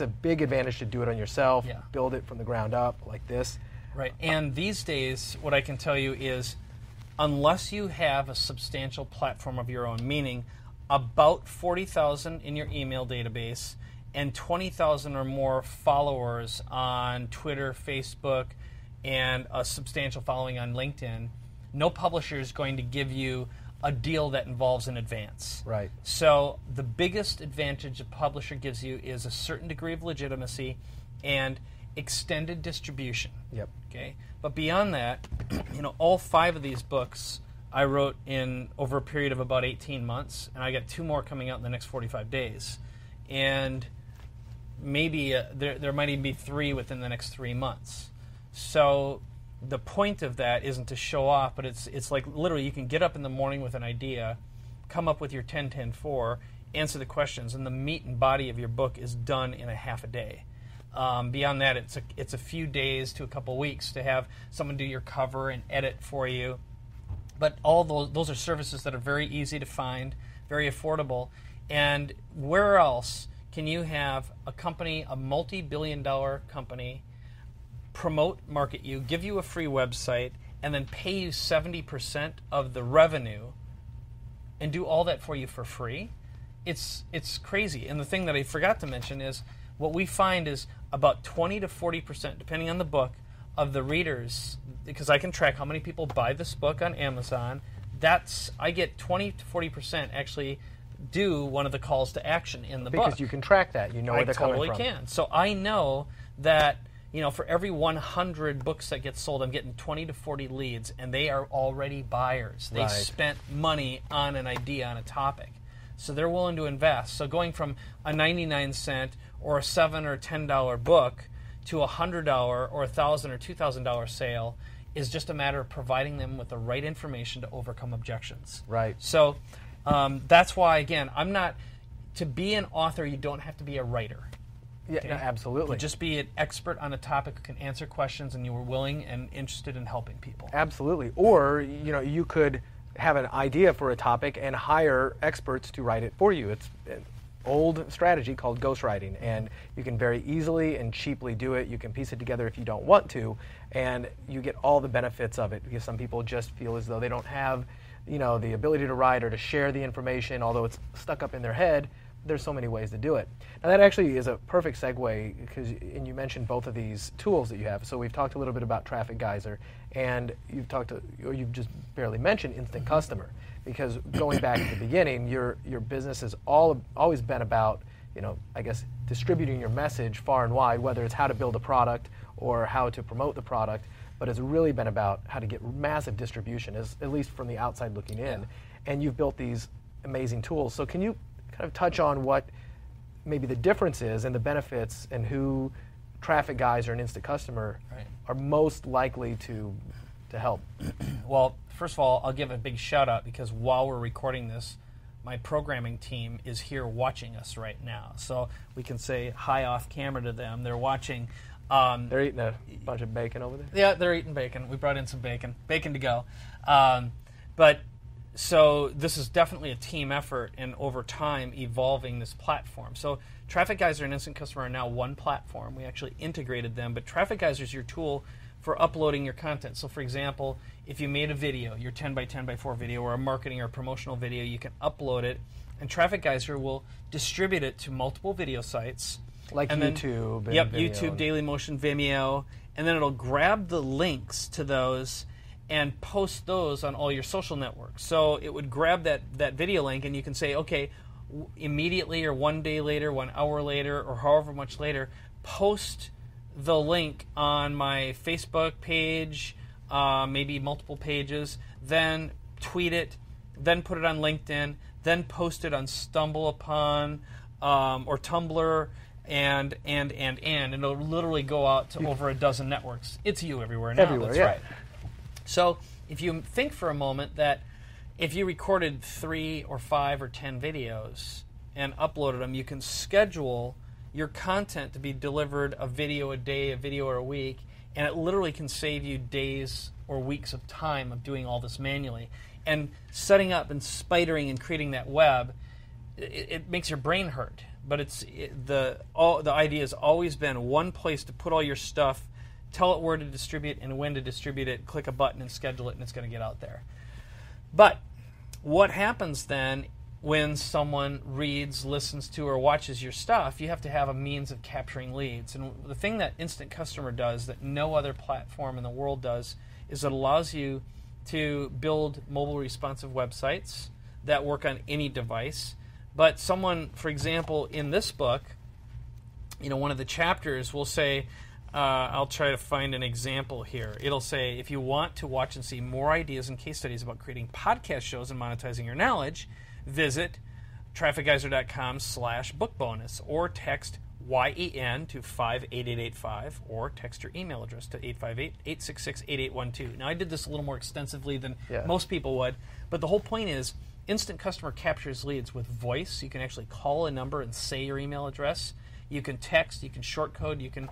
a big advantage to do it on yourself, build it from the ground up like this. Right, and these days what I can tell you is unless you have a substantial platform of your own, meaning about 40,000 in your email database and 20,000 or more followers on Twitter, Facebook, and a substantial following on LinkedIn, no publisher is going to give you a deal that involves an advance. Right. So the biggest advantage a publisher gives you is a certain degree of legitimacy and extended distribution. Yep. Okay. But beyond that, all 5 of these books I wrote in over a period of about 18 months, and I got 2 more coming out in the next 45 days. And maybe there might even be 3 within the next 3 months. So the point of that isn't to show off, but it's like literally you can get up in the morning with an idea, come up with your 10-10-4, answer the questions, and the meat and body of your book is done in a half a day. Beyond that, it's a few days to a couple weeks to have someone do your cover and edit for you. But all those are services that are very easy to find, very affordable. And where else can you have a company, a multi-billion-dollar company, promote, market you, give you a free website, and then pay you 70% of the revenue and do all that for you for free? it's crazy. And the thing that I forgot to mention is what we find is about 20 to 40%, depending on the book, of the readers, because I can track how many people buy this book on Amazon, that's I get 20 to 40% actually do one of the calls to action in the book. Because you can track that. You know where they're coming from. I totally can. So I know that, you know, for every 100 books that get sold, I'm getting 20 to 40 leads, and they are already buyers. They spent money on an idea, on a topic. So they're willing to invest. So going from a 99-cent or a $7 or $10 book to a $100 or a $1,000 or $2,000 sale is just a matter of providing them with the right information to overcome objections. Right. So that's why, again, I'm not – to be an author, you don't have to be a writer. Okay? Yeah, no, absolutely. You just be an expert on a topic who can answer questions and you were willing and interested in helping people. Absolutely. Or, you know, you could have an idea for a topic and hire experts to write it for you. It's an old strategy called ghostwriting, and you can very easily and cheaply do it. You can piece it together if you don't want to, and you get all the benefits of it, because some people just feel as though they don't have, you know, the ability to write or to share the information, although it's stuck up in their head. There's so many ways to do it. Now that actually is a perfect segue, because you mentioned both of these tools that you have. So we've talked a little bit about Traffic Geyser, and you've talked to, or you've just barely mentioned Instant Customer, because going back to the beginning, your business has always been about, you know, I guess distributing your message far and wide, whether it's how to build a product or how to promote the product, but it's really been about how to get massive distribution, at least from the outside looking in. And you've built these amazing tools. So can you of touch on what maybe the difference is and the benefits, and who Traffic Geyser and Instant Customer are most likely to help? Well, first of all, I'll give a big shout out, because while we're recording this, my programming team is here watching us right now. So we can say hi off camera to them. They're watching. They're eating a bunch of bacon over there? Yeah, they're eating bacon. We brought in some bacon. Bacon to go. So this is definitely a team effort, and over time evolving this platform. So Traffic Geyser and Instant Customer are now one platform. We actually integrated them, but Traffic Geyser is your tool for uploading your content. So for example, if you made a video, your 10x10x4 video or a marketing or promotional video, you can upload it, and Traffic Geyser will distribute it to multiple video sites. Like and YouTube. Then, yep, Vimeo. YouTube, Dailymotion, Vimeo, and then it'll grab the links to those and post those on all your social networks. So it would grab that video link, and you can say, okay, immediately or one day later, 1 hour later, or however much later, post the link on my Facebook page, maybe multiple pages, then tweet it, then put it on LinkedIn, then post it on StumbleUpon or Tumblr, and it'll literally go out to over a dozen networks. It's You Everywhere Now. Everywhere, that's right. So if you think for a moment that if you recorded 3 or 5 or 10 videos and uploaded them, you can schedule your content to be delivered a video a day, a video or a week, and it literally can save you days or weeks of time of doing all this manually. And setting up and spidering and creating that web, it makes your brain hurt. But the idea has always been one place to put all your stuff, tell it where to distribute and when to distribute it, click a button and schedule it, and it's going to get out there. But what happens then when someone reads, listens to, or watches your stuff? You have to have a means of capturing leads. And the thing that Instant Customer does that no other platform in the world does is it allows you to build mobile responsive websites that work on any device. But someone, for example, in this book, you know, one of the chapters will say, I'll try to find an example here. It'll say, if you want to watch and see more ideas and case studies about creating podcast shows and monetizing your knowledge, visit trafficgeyser.com/bookbonus or text YEN to 58885 or text your email address to 858-866-8812. Now, I did this a little more extensively than most people would, but the whole point is Instant Customer captures leads with voice. You can actually call a number and say your email address. You can text, you can short code, you can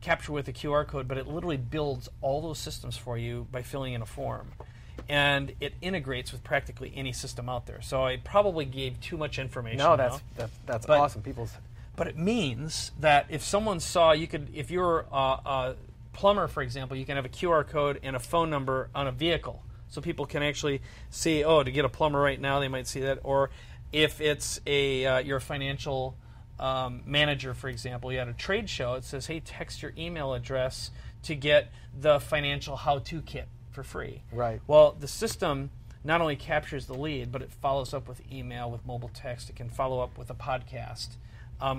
capture with a QR code, but it literally builds all those systems for you by filling in a form. And it integrates with practically any system out there. So I probably gave too much information. No, that's awesome. But it means that if someone saw, if you're a plumber, for example, you can have a QR code and a phone number on a vehicle. So people can actually see, oh, to get a plumber right now, they might see that. Or If it's a your financial manager, for example, you had a trade show, it says, hey, text your email address to get the financial how-to kit for free. Right. Well, the system not only captures the lead, but it follows up with email, with mobile text. It can follow up with a podcast.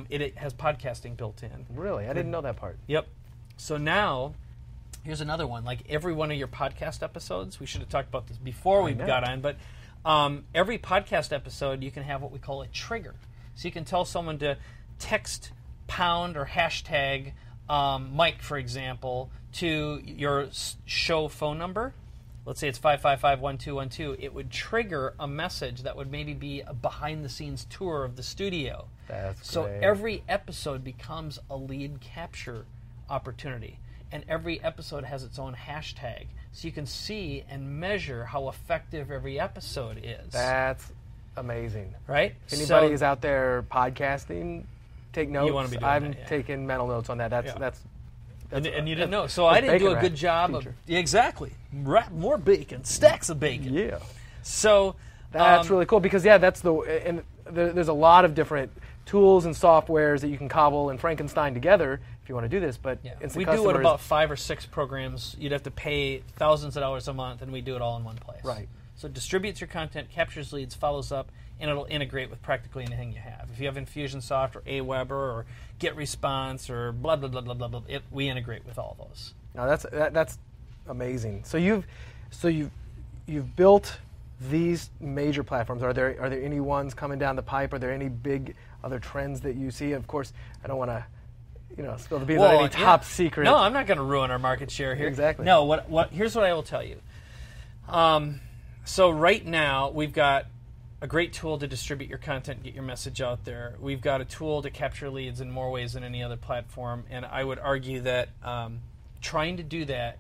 It has podcasting built in. Really? I didn't know that part. Yep. So now, here's another one. Like every one of your podcast episodes, we should have talked about this before we got on, but every podcast episode, you can have what we call a trigger. So you can tell someone to text pound or hashtag Mike, for example, to your show phone number. Let's say it's 555-1212. It would trigger a message that would maybe be a behind-the-scenes tour of the studio. That's so great. Every episode becomes a lead capture opportunity, and every episode has its own hashtag. So you can see and measure how effective every episode is. That's amazing. Right? Anybody who's out there podcasting, take notes. You want to be doing taking mental notes on that. And you didn't know. So I didn't do a good job of... Exactly. Wrap more bacon. Stacks of bacon. Yeah. So... That's really cool because, yeah, that's the... And there's a lot of different tools and softwares that you can cobble and Frankenstein together if you want to do this, but... Yeah. We do it about 5 or 6 programs. You'd have to pay thousands of dollars a month, and we do it all in one place. Right. So it distributes your content, captures leads, follows up, and it'll integrate with practically anything you have. If you have Infusionsoft or Aweber or GetResponse or blah, blah, blah, blah, blah, blah, we integrate with all those. Now that's amazing. So you've built these major platforms. Are there any ones coming down the pipe? Are there any big other trends that you see? Of course, I don't want to spill the beans on any top secret. No, I'm not going to ruin our market share here. Exactly. No, here's what I will tell you. So right now we've got a great tool to distribute your content, get your message out there. We've got a tool to capture leads in more ways than any other platform, and I would argue that trying to do that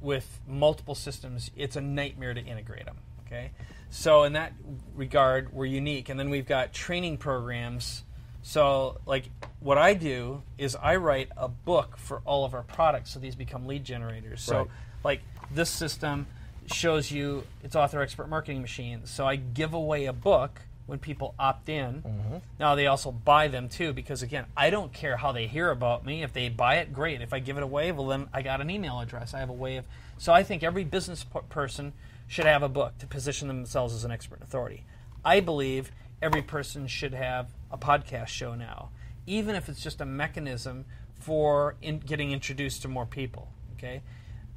with multiple systems, it's a nightmare to integrate them. Okay, so in that regard, we're unique. And then we've got training programs. So like what I do is I write a book for all of our products, so these become lead generators. Right. So like this system shows you, it's Author Expert Marketing Machines. So I give away a book when people opt in. Mm-hmm. Now they also buy them too, because again, I don't care how they hear about me. If they buy it, great. If I give it away, well then I got an email address. I have a way of... So I think every business person should have a book to position themselves as an expert in authority. I believe every person should have a podcast show now, even if it's just a mechanism for getting introduced to more people. Okay.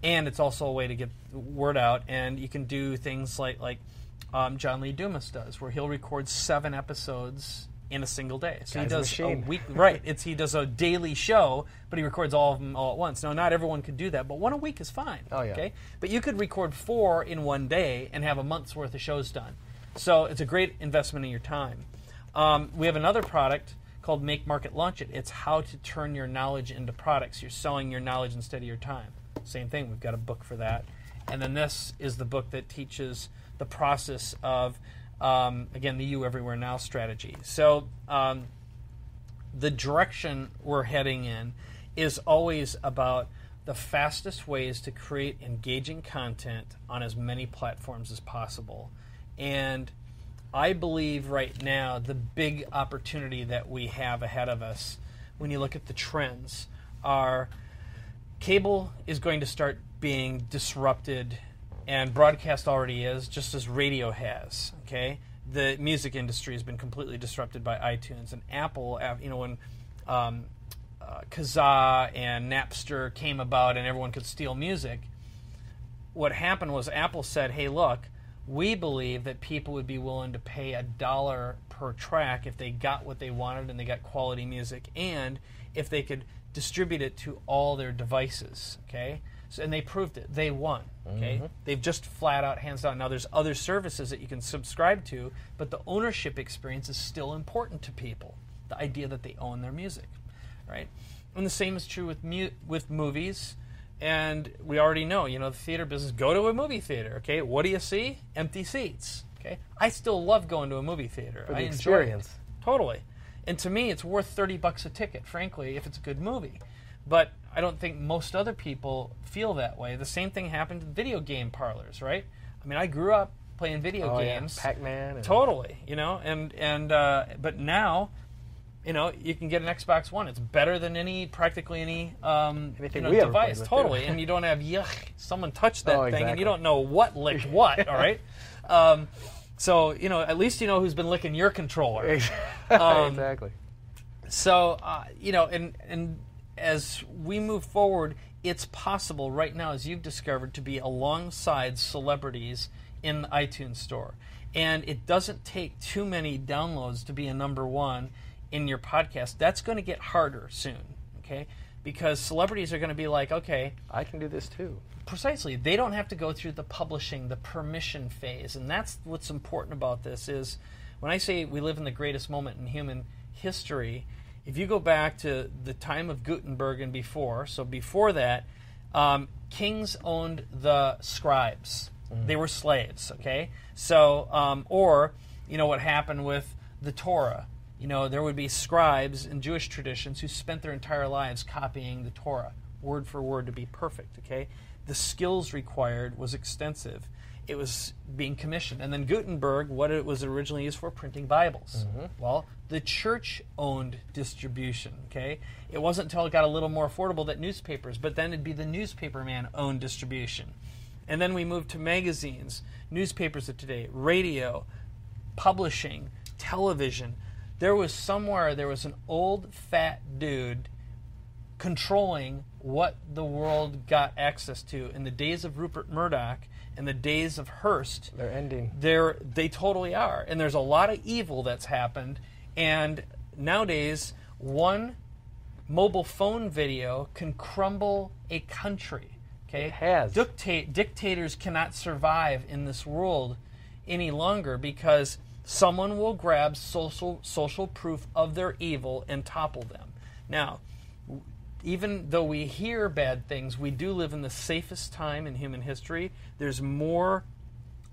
And it's also a way to get word out, and you can do things like John Lee Dumas does, where he'll record 7 episodes in a single day. So he does a weekly, right? He does a daily show, but he records all of them all at once. Now, not everyone could do that, but one a week is fine. Oh yeah. Okay, but you could record 4 in one day and have a month's worth of shows done. So it's a great investment in your time. We have another product called Make Market Launch It. It's how to turn your knowledge into products. You're selling your knowledge instead of your time. Same thing, we've got a book for that. And then this is the book that teaches the process of, again, the You Everywhere Now strategy. So the direction we're heading in is always about the fastest ways to create engaging content on as many platforms as possible. And I believe right now the big opportunity that we have ahead of us, when you look at the trends, are... Cable is going to start being disrupted, and broadcast already is, just as radio has. Okay, the music industry has been completely disrupted by iTunes and Apple. When Kazaa and Napster came about, and everyone could steal music, what happened was Apple said, "Hey, look, we believe that people would be willing to pay $1 per track if they got what they wanted and they got quality music, and if they could." Distribute it to all their devices, okay? So, and they proved it. They won, okay? Mm-hmm. They've just flat out, hands down. Now, there's other services that you can subscribe to, but the ownership experience is still important to people, the idea that they own their music, right? And the same is true with movies, and we already know, the theater business, go to a movie theater, okay? What do you see? Empty seats, okay? I still love going to a movie theater. For the experience. Enjoy it. Totally. And to me, it's worth $30 a ticket, frankly, if it's a good movie. But I don't think most other people feel that way. The same thing happened in video game parlors, right? I mean, I grew up playing video games. Yeah. Pac-Man. Totally, you know, and but now, you know, you can get an Xbox One. It's better than practically any you know, device. Totally, and you don't have someone touched that thing, and you don't know what licked what. All right. So, you know, at least you know who's been licking your controller. Exactly. So, you know, and as we move forward, it's possible right now, as you've discovered, to be alongside celebrities in the iTunes store. And it doesn't take too many downloads to be a number one in your podcast. That's going to get harder soon, okay? Because celebrities are going to be like, okay, I can do this too. Precisely. They don't have to go through the publishing, the permission phase. And that's what's important about this is when I say we live in the greatest moment in human history, if you go back to the time of Gutenberg and before, so before that, kings owned the scribes. Mm. They were slaves, okay? So, or, you know, what happened with the Torah. You know, there would be scribes in Jewish traditions who spent their entire lives copying the Torah, word for word, to be perfect, okay? The skills required was extensive. It was being commissioned. And then Gutenberg, what it was originally used for, printing Bibles. Mm-hmm. Well, the church owned distribution, okay? It wasn't until it got a little more affordable that newspapers, but then it'd be the newspaperman owned distribution. And then we moved to magazines, newspapers of today, radio, publishing, television. There was an old fat dude controlling what the world got access to. In the days of Rupert Murdoch and the days of Hearst, they're ending. They totally are. And there's a lot of evil that's happened. And nowadays, one mobile phone video can crumble a country. Okay? It has. Dictators cannot survive in this world any longer because someone will grab social proof of their evil and topple them. Now, even though we hear bad things, we do live in the safest time in human history. There's more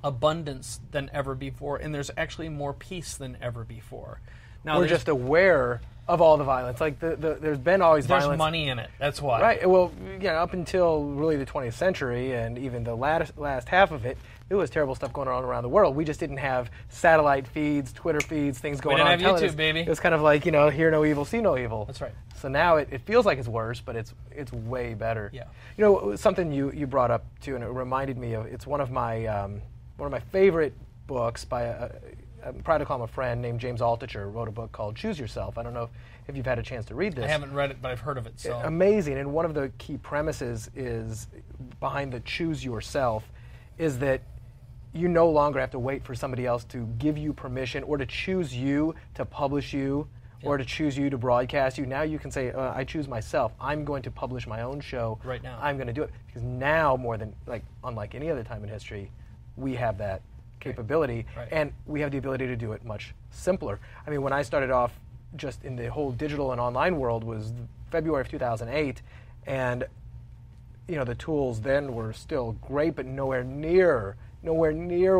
abundance than ever before, and there's actually more peace than ever before. Now, we're just aware of all the violence. Like there's been always violence. There's money in it. That's why. Right. Well, you know, up until really the 20th century and even the last half of it, it was terrible stuff going on around the world. We just didn't have satellite feeds, Twitter feeds, things going on. We didn't have YouTube, baby. It was kind of like, you know, hear no evil, see no evil. That's right. So now it feels like it's worse, but it's way better. Yeah. You know, something you brought up too, and it reminded me of, it's one of my favorite books by I'm proud to call him a friend named James Altucher, wrote a book called Choose Yourself. I don't know if you've had a chance to read this. I haven't read it, but I've heard of it. So amazing. And one of the key premises is behind the Choose Yourself is that you no longer have to wait for somebody else to give you permission or to choose you to publish you or to choose you to broadcast you. Now you can say, I choose myself. I'm going to publish my own show. Right now. I'm going to do it. Because now more than, unlike any other time in history, we have that capability. Right. And we have the ability to do it much simpler. I mean, when I started off just in the whole digital and online world was February of 2008. And, you know, the tools then were still great, but nowhere near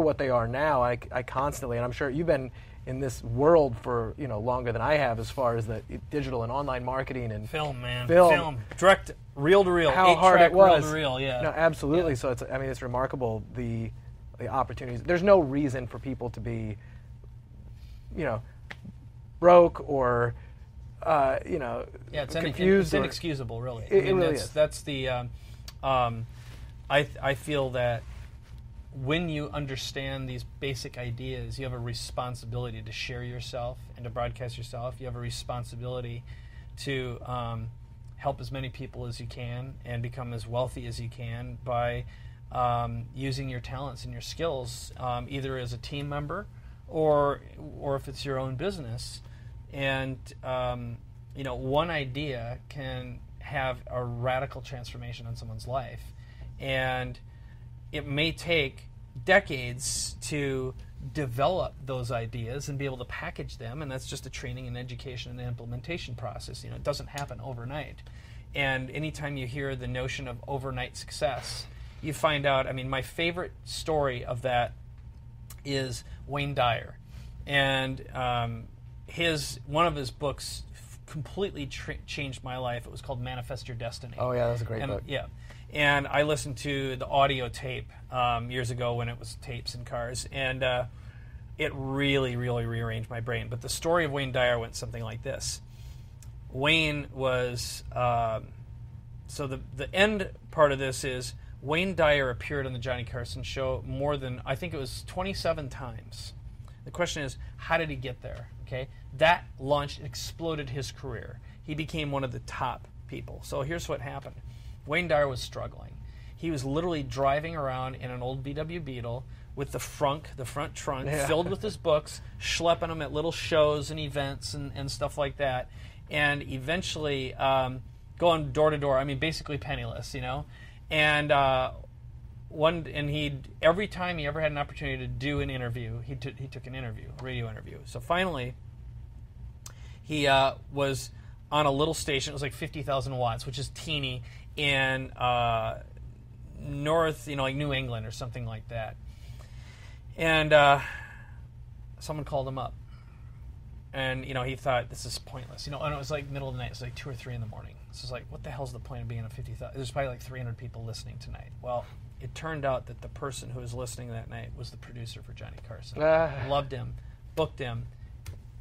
what they are now. I constantly, and I'm sure you've been in this world for, you know, longer than I have as far as the digital and online marketing and film, direct, reel to reel, how hard it was. Reel to reel, yeah. No, absolutely. Yeah. So it's, I mean, it's remarkable the opportunities. There's no reason for people to be, you know, broke or, you know, confused. It's inexcusable, really. It really is. That's the. I feel that. When you understand these basic ideas, you have a responsibility to share yourself and to broadcast yourself. You have a responsibility to help as many people as you can and become as wealthy as you can by using your talents and your skills, either as a team member or if it's your own business. And you know, one idea can have a radical transformation in someone's life. And it may take decades to develop those ideas and be able to package them, and that's just the training and education and the implementation process. You know, it doesn't happen overnight. And anytime you hear the notion of overnight success, you find out, I mean, my favorite story of that is Wayne Dyer. And one of his books completely changed my life. It was called Manifest Your Destiny. Oh, yeah, that was a great book. Yeah. And I listened to the audio tape years ago when it was tapes in cars, and it really, really rearranged my brain. But the story of Wayne Dyer went something like this. Wayne was, so the end part of this is Wayne Dyer appeared on the Johnny Carson show more than, I think it was 27 times. The question is, how did he get there? Okay, that launched, exploded his career. He became one of the top people. So here's what happened. Wayne Dyer was struggling. He was literally driving around in an old VW Beetle with the front trunk filled with his books, schlepping them at little shows and events and stuff like that, and eventually going door to door. I mean, basically penniless, you know. And every time he ever had an opportunity to do an interview, he took an interview, a radio interview. So finally, he was on a little station. It was like 50,000 watts, which is teeny, in north, you know, like New England or something like that. And someone called him up, and you know, he thought, this is pointless, you know. And it was like middle of the night. It's like 2 or 3 in the morning. So it's like, what the hell's the point of being a 50,000? There's probably like 300 people listening tonight. Well, it turned out that the person who was listening that night was the producer for Johnny Carson. Loved him, booked him,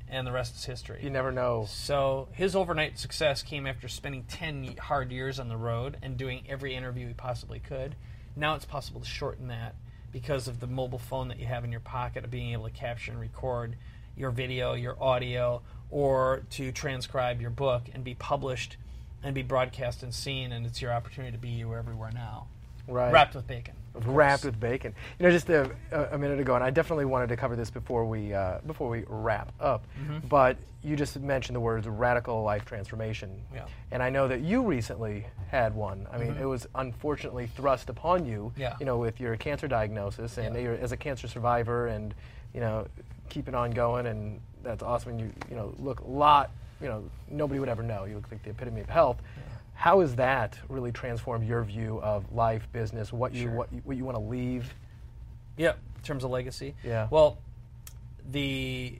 and the rest is history. You never know. So his overnight success came after spending 10 hard years on the road and doing every interview he possibly could. Now it's possible to shorten that because of the mobile phone that you have in your pocket, of being able to capture and record your video, your audio, or to transcribe your book and be published and be broadcast and seen, and it's your opportunity to be you everywhere now. Right. Wrapped with bacon. Wrapped with bacon. You know, just a minute ago, and I definitely wanted to cover this before we wrap up. Mm-hmm. But you just mentioned the words radical life transformation, and I know that you recently had one. I mean, it was unfortunately thrust upon you, you know, with your cancer diagnosis, and you're, as a cancer survivor, and you know, keeping on going, and that's awesome. And you know, look a lot. You know, nobody would ever know. You look like the epitome of health. Yeah. How has that really transformed your view of life, business, what you want to leave? Yeah, in terms of legacy. Yeah. Well, it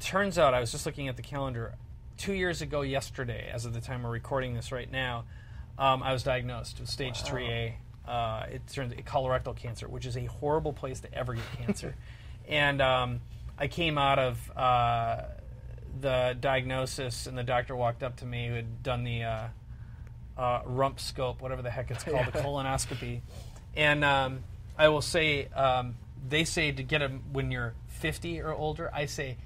turns out, I was just looking at the calendar, 2 years ago yesterday, as of the time we're recording this right now, I was diagnosed with stage 3A. It turns out colorectal cancer, which is a horrible place to ever get cancer. And I came out of the diagnosis, and the doctor walked up to me who had done the rump scope, whatever the heck it's called, the colonoscopy. And I will say, they say to get them when you're 50 or older. I say,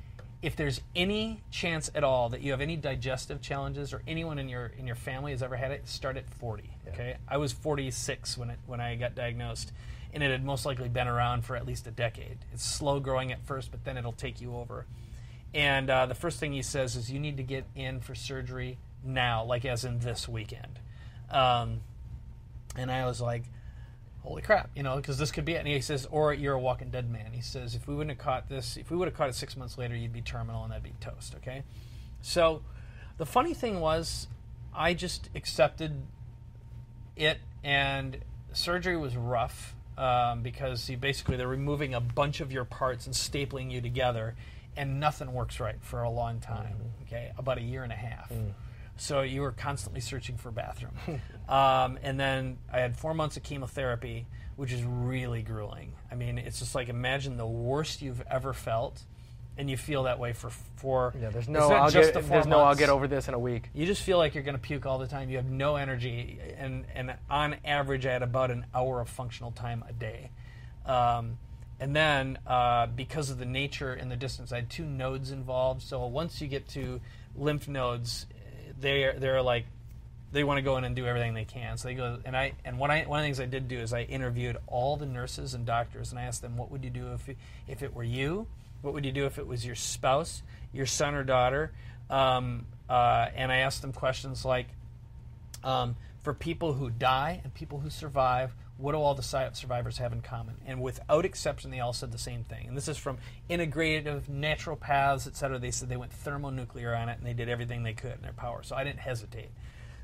if there's any chance at all that you have any digestive challenges, or anyone in your family has ever had it, start at 40. Yeah. Okay, I was 46 when I got diagnosed, and it had most likely been around for at least a decade. It's slow growing at first, but then it'll take you over. And the first thing he says is, you need to get in for surgery now, like as in this weekend. And I was like, holy crap, you know, because this could be it. And he says, or you're a walking dead man. He says, if we wouldn't have caught this, if we would have caught it 6 months later, you'd be terminal, and that'd be toast, okay? So the funny thing was, I just accepted it, and surgery was rough because they're removing a bunch of your parts and stapling you together, and nothing works right for a long time, okay? About 1.5 years. Mm. So you were constantly searching for a bathroom. And then I had 4 months of chemotherapy, which is really grueling. I mean, it's just like, imagine the worst you've ever felt, and you feel that way for four. Yeah, there's no, I'll get over this in a week. You just feel like you're going to puke all the time. You have no energy. And on average, I had about an hour of functional time a day. And then because of the nature and the distance, I had 2 nodes involved. So once you get to lymph nodes, they're like, they want to go in and do everything they can. So they go, one of the things I did do is I interviewed all the nurses and doctors, and I asked them, what would you do if it were you? What would you do if it was your spouse, your son or daughter? And I asked them questions like, for people who die and people who survive, what do all the survivors have in common? And without exception, they all said the same thing. And this is from integrative naturopaths, et cetera. They said they went thermonuclear on it, and they did everything they could in their power. So I didn't hesitate.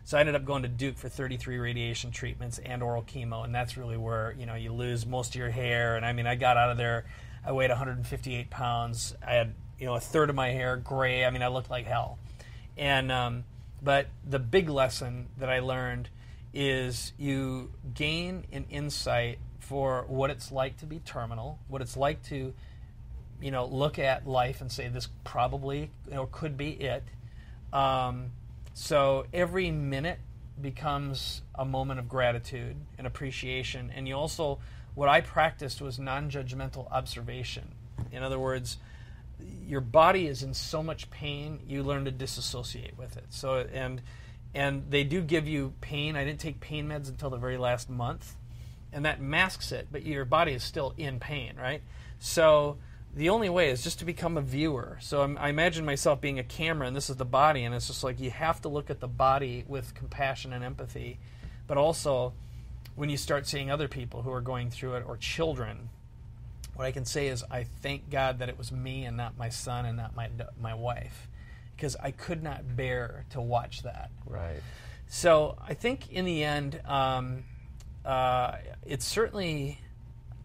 So I ended up going to Duke for 33 radiation treatments and oral chemo, and that's really where, you know, you lose most of your hair. And, I mean, I got out of there. I weighed 158 pounds. I had, you know, a third of my hair gray. I mean, I looked like hell. And but the big lesson that I learned is you gain an insight for what it's like to be terminal, what it's like to, you know, look at life and say this probably, you know, could be it. So every minute becomes a moment of gratitude and appreciation. And you also, what I practiced was non-judgmental observation. In other words, your body is in so much pain, you learn to disassociate with it. So and they do give you pain. I didn't take pain meds until the very last month, and that masks it, but your body is still in pain, right? So the only way is just to become a viewer. So I imagine myself being a camera, and this is the body, and it's just like you have to look at the body with compassion and empathy. But also, when you start seeing other people who are going through it, or children, what I can say is I thank God that it was me and not my son and not my wife, because I could not bear to watch that. Right. So I think in the end, it's certainly...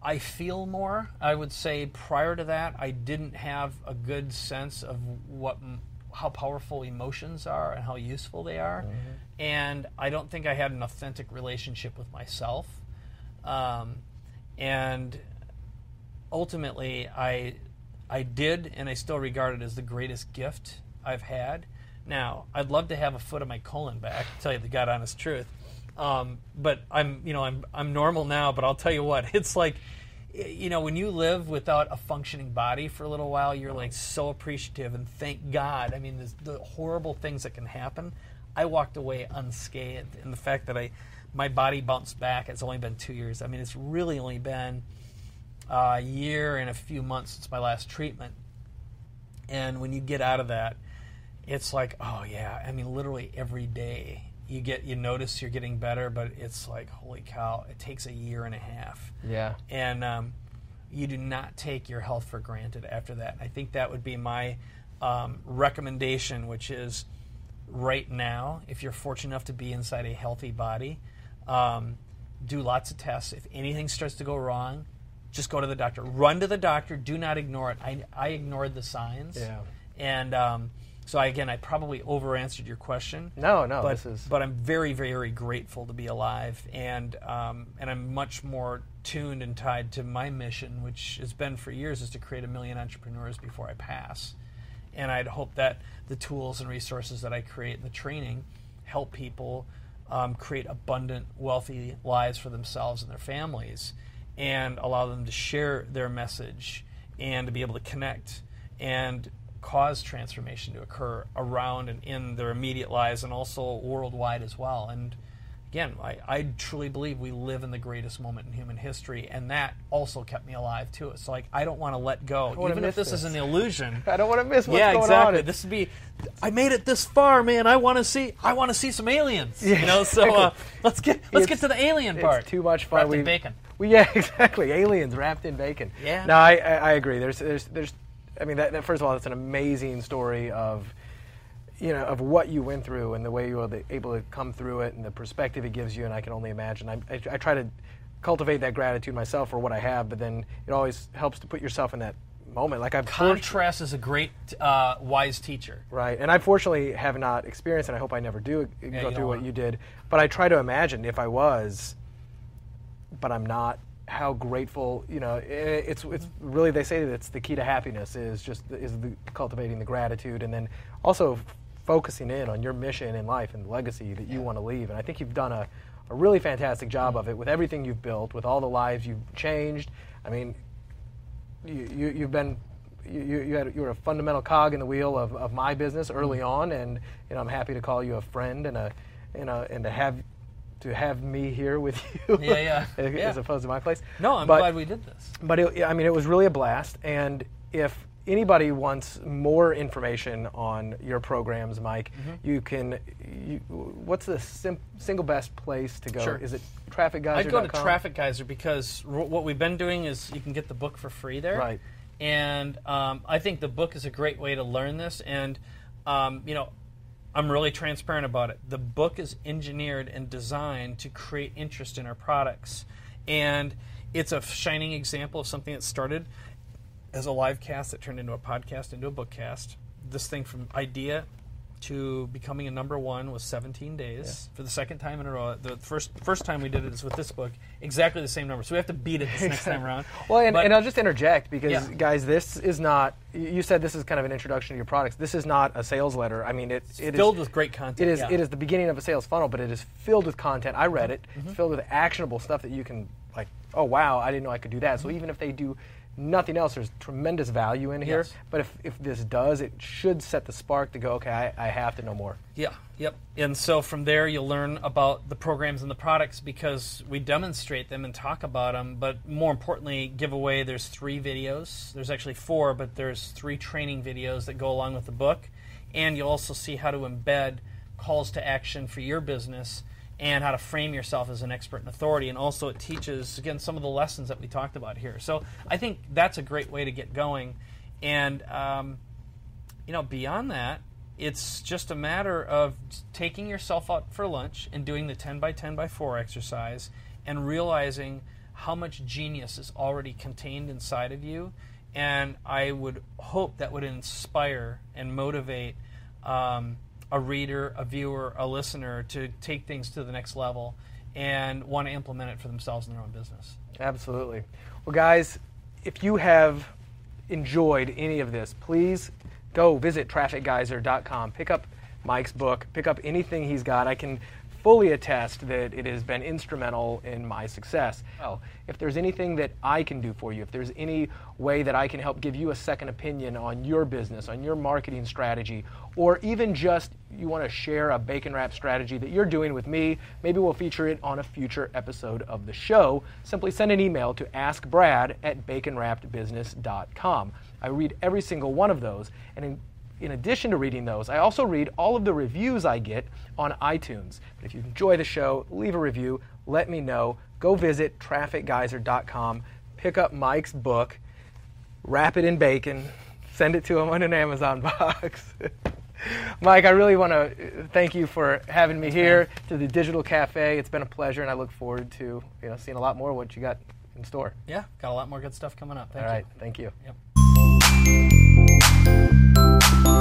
I feel more. I would say prior to that, I didn't have a good sense of how powerful emotions are and how useful they are. Mm-hmm. And I don't think I had an authentic relationship with myself. And ultimately, I did, and I still regard it as the greatest gift I've had. Now, I'd love to have a foot of my colon back, to tell you the God honest truth. But I'm normal now, but I'll tell you what, it's like, you know, when you live without a functioning body for a little while, you're like so appreciative and thank God. I mean, the horrible things that can happen, I walked away unscathed. And the fact that my body bounced back, it's only been 2 years. I mean, it's really only been a year and a few months since my last treatment. And when you get out of that, it's like, oh yeah, I mean, literally every day. You notice you're getting better, but it's like, holy cow, it takes a year and a half. Yeah. And you do not take your health for granted after that. I think that would be my recommendation, which is right now, if you're fortunate enough to be inside a healthy body, do lots of tests. If anything starts to go wrong, just go to the doctor. Run to the doctor. Do not ignore it. I ignored the signs. Yeah. And... so again, I probably over-answered your question. No, but, this is... But I'm very, very grateful to be alive, and I'm much more tuned and tied to my mission, which has been for years, is to create 1 million entrepreneurs before I pass. And I'd hope that the tools and resources that I create and the training help people create abundant, wealthy lives for themselves and their families, and allow them to share their message and to be able to connect and... cause transformation to occur around and in their immediate lives, and also worldwide as well. And again, I truly believe we live in the greatest moment in human history, and that also kept me alive too. It's like I don't want to let go, even if this is an illusion. I don't want to miss what's going on. Yeah, exactly. I made it this far, man. I want to see some aliens. Yeah, you know, so let's get to the alien part. It's too much fun. Wrapped in bacon. Yeah, exactly. Aliens wrapped in bacon. Yeah. No, I agree. There's I mean, that, first of all, that's an amazing story of, you know, of what you went through and the way you were able to come through it and the perspective it gives you. And I can only imagine. I try to cultivate that gratitude myself for what I have, but then it always helps to put yourself in that moment. Like contrast is a great wise teacher. Right, and I fortunately have not experienced, and I hope I never do go through what you did. But I try to imagine if I was, but I'm not. How grateful, you know, it's really, they say that it's the key to happiness is cultivating the gratitude, and then also focusing in on your mission in life and the legacy that you want to leave. And I think you've done a really fantastic job of it, with everything you've built, with all the lives you've changed. I mean, you were a fundamental cog in the wheel of my business early on, and you know, I'm happy to call you a friend and to have me here with you, as opposed to my place. No, I'm glad we did this. But it was really a blast. And if anybody wants more information on your programs, Mike, you can. What's the single best place to go? Sure. Is it Traffic Geyser? I'd go to Traffic Geyser, because what we've been doing is you can get the book for free there. Right. And I think the book is a great way to learn this. And I'm really transparent about it. The book is engineered and designed to create interest in our products. And it's a shining example of something that started as a live cast that turned into a podcast, into a book cast. This thing from idea to becoming a #1 was 17 days for the second time in a row. The first time we did it is with this book, exactly the same number. So we have to beat it this next time around. Well, and I'll just interject because, guys, this is not, you said this is kind of an introduction to your products. This is not a sales letter. I mean, it is filled with great content. It is the beginning of a sales funnel, but it is filled with content. I read it. Mm-hmm. It's filled with actionable stuff that you can, like, oh, wow, I didn't know I could do that. So even if they do nothing else, there's tremendous value in here. Yes. But if this does, it should set the spark to go, okay, I have to know more. Yeah, yep. And so from there, you'll learn about the programs and the products because we demonstrate them and talk about them. But more importantly, give away, there's 3 videos. There's actually 4, but there's 3 training videos that go along with the book. And you'll also see how to embed calls to action for your business and how to frame yourself as an expert and authority. And also it teaches, again, some of the lessons that we talked about here. So I think that's a great way to get going. And, you know, beyond that, it's just a matter of taking yourself out for lunch and doing the 10x10x4 exercise and realizing how much genius is already contained inside of you. And I would hope that would inspire and motivate a reader, a viewer, a listener to take things to the next level and want to implement it for themselves in their own business. Absolutely. Well, guys, if you have enjoyed any of this, please go visit trafficgeyser.com. Pick up Mike's book. Pick up anything he's got. I can fully attest that it has been instrumental in my success. Well, if there's anything that I can do for you, if there's any way that I can help give you a second opinion on your business, on your marketing strategy, or even just you want to share a bacon wrap strategy that you're doing with me, maybe we'll feature it on a future episode of the show, simply send an email to askbrad@baconwrappedbusiness.com. I read every single one of those, and in addition to reading those, I also read all of the reviews I get on iTunes. But if you enjoy the show, leave a review, let me know, go visit trafficgeyser.com, pick up Mike's book, wrap it in bacon, send it to him on an Amazon box. Mike, I really want to thank you for having me here to the Digital Cafe. It's been a pleasure, and I look forward to seeing a lot more of what you got in store. Yeah, got a lot more good stuff coming up. Thank you. All right, thank you. Yep.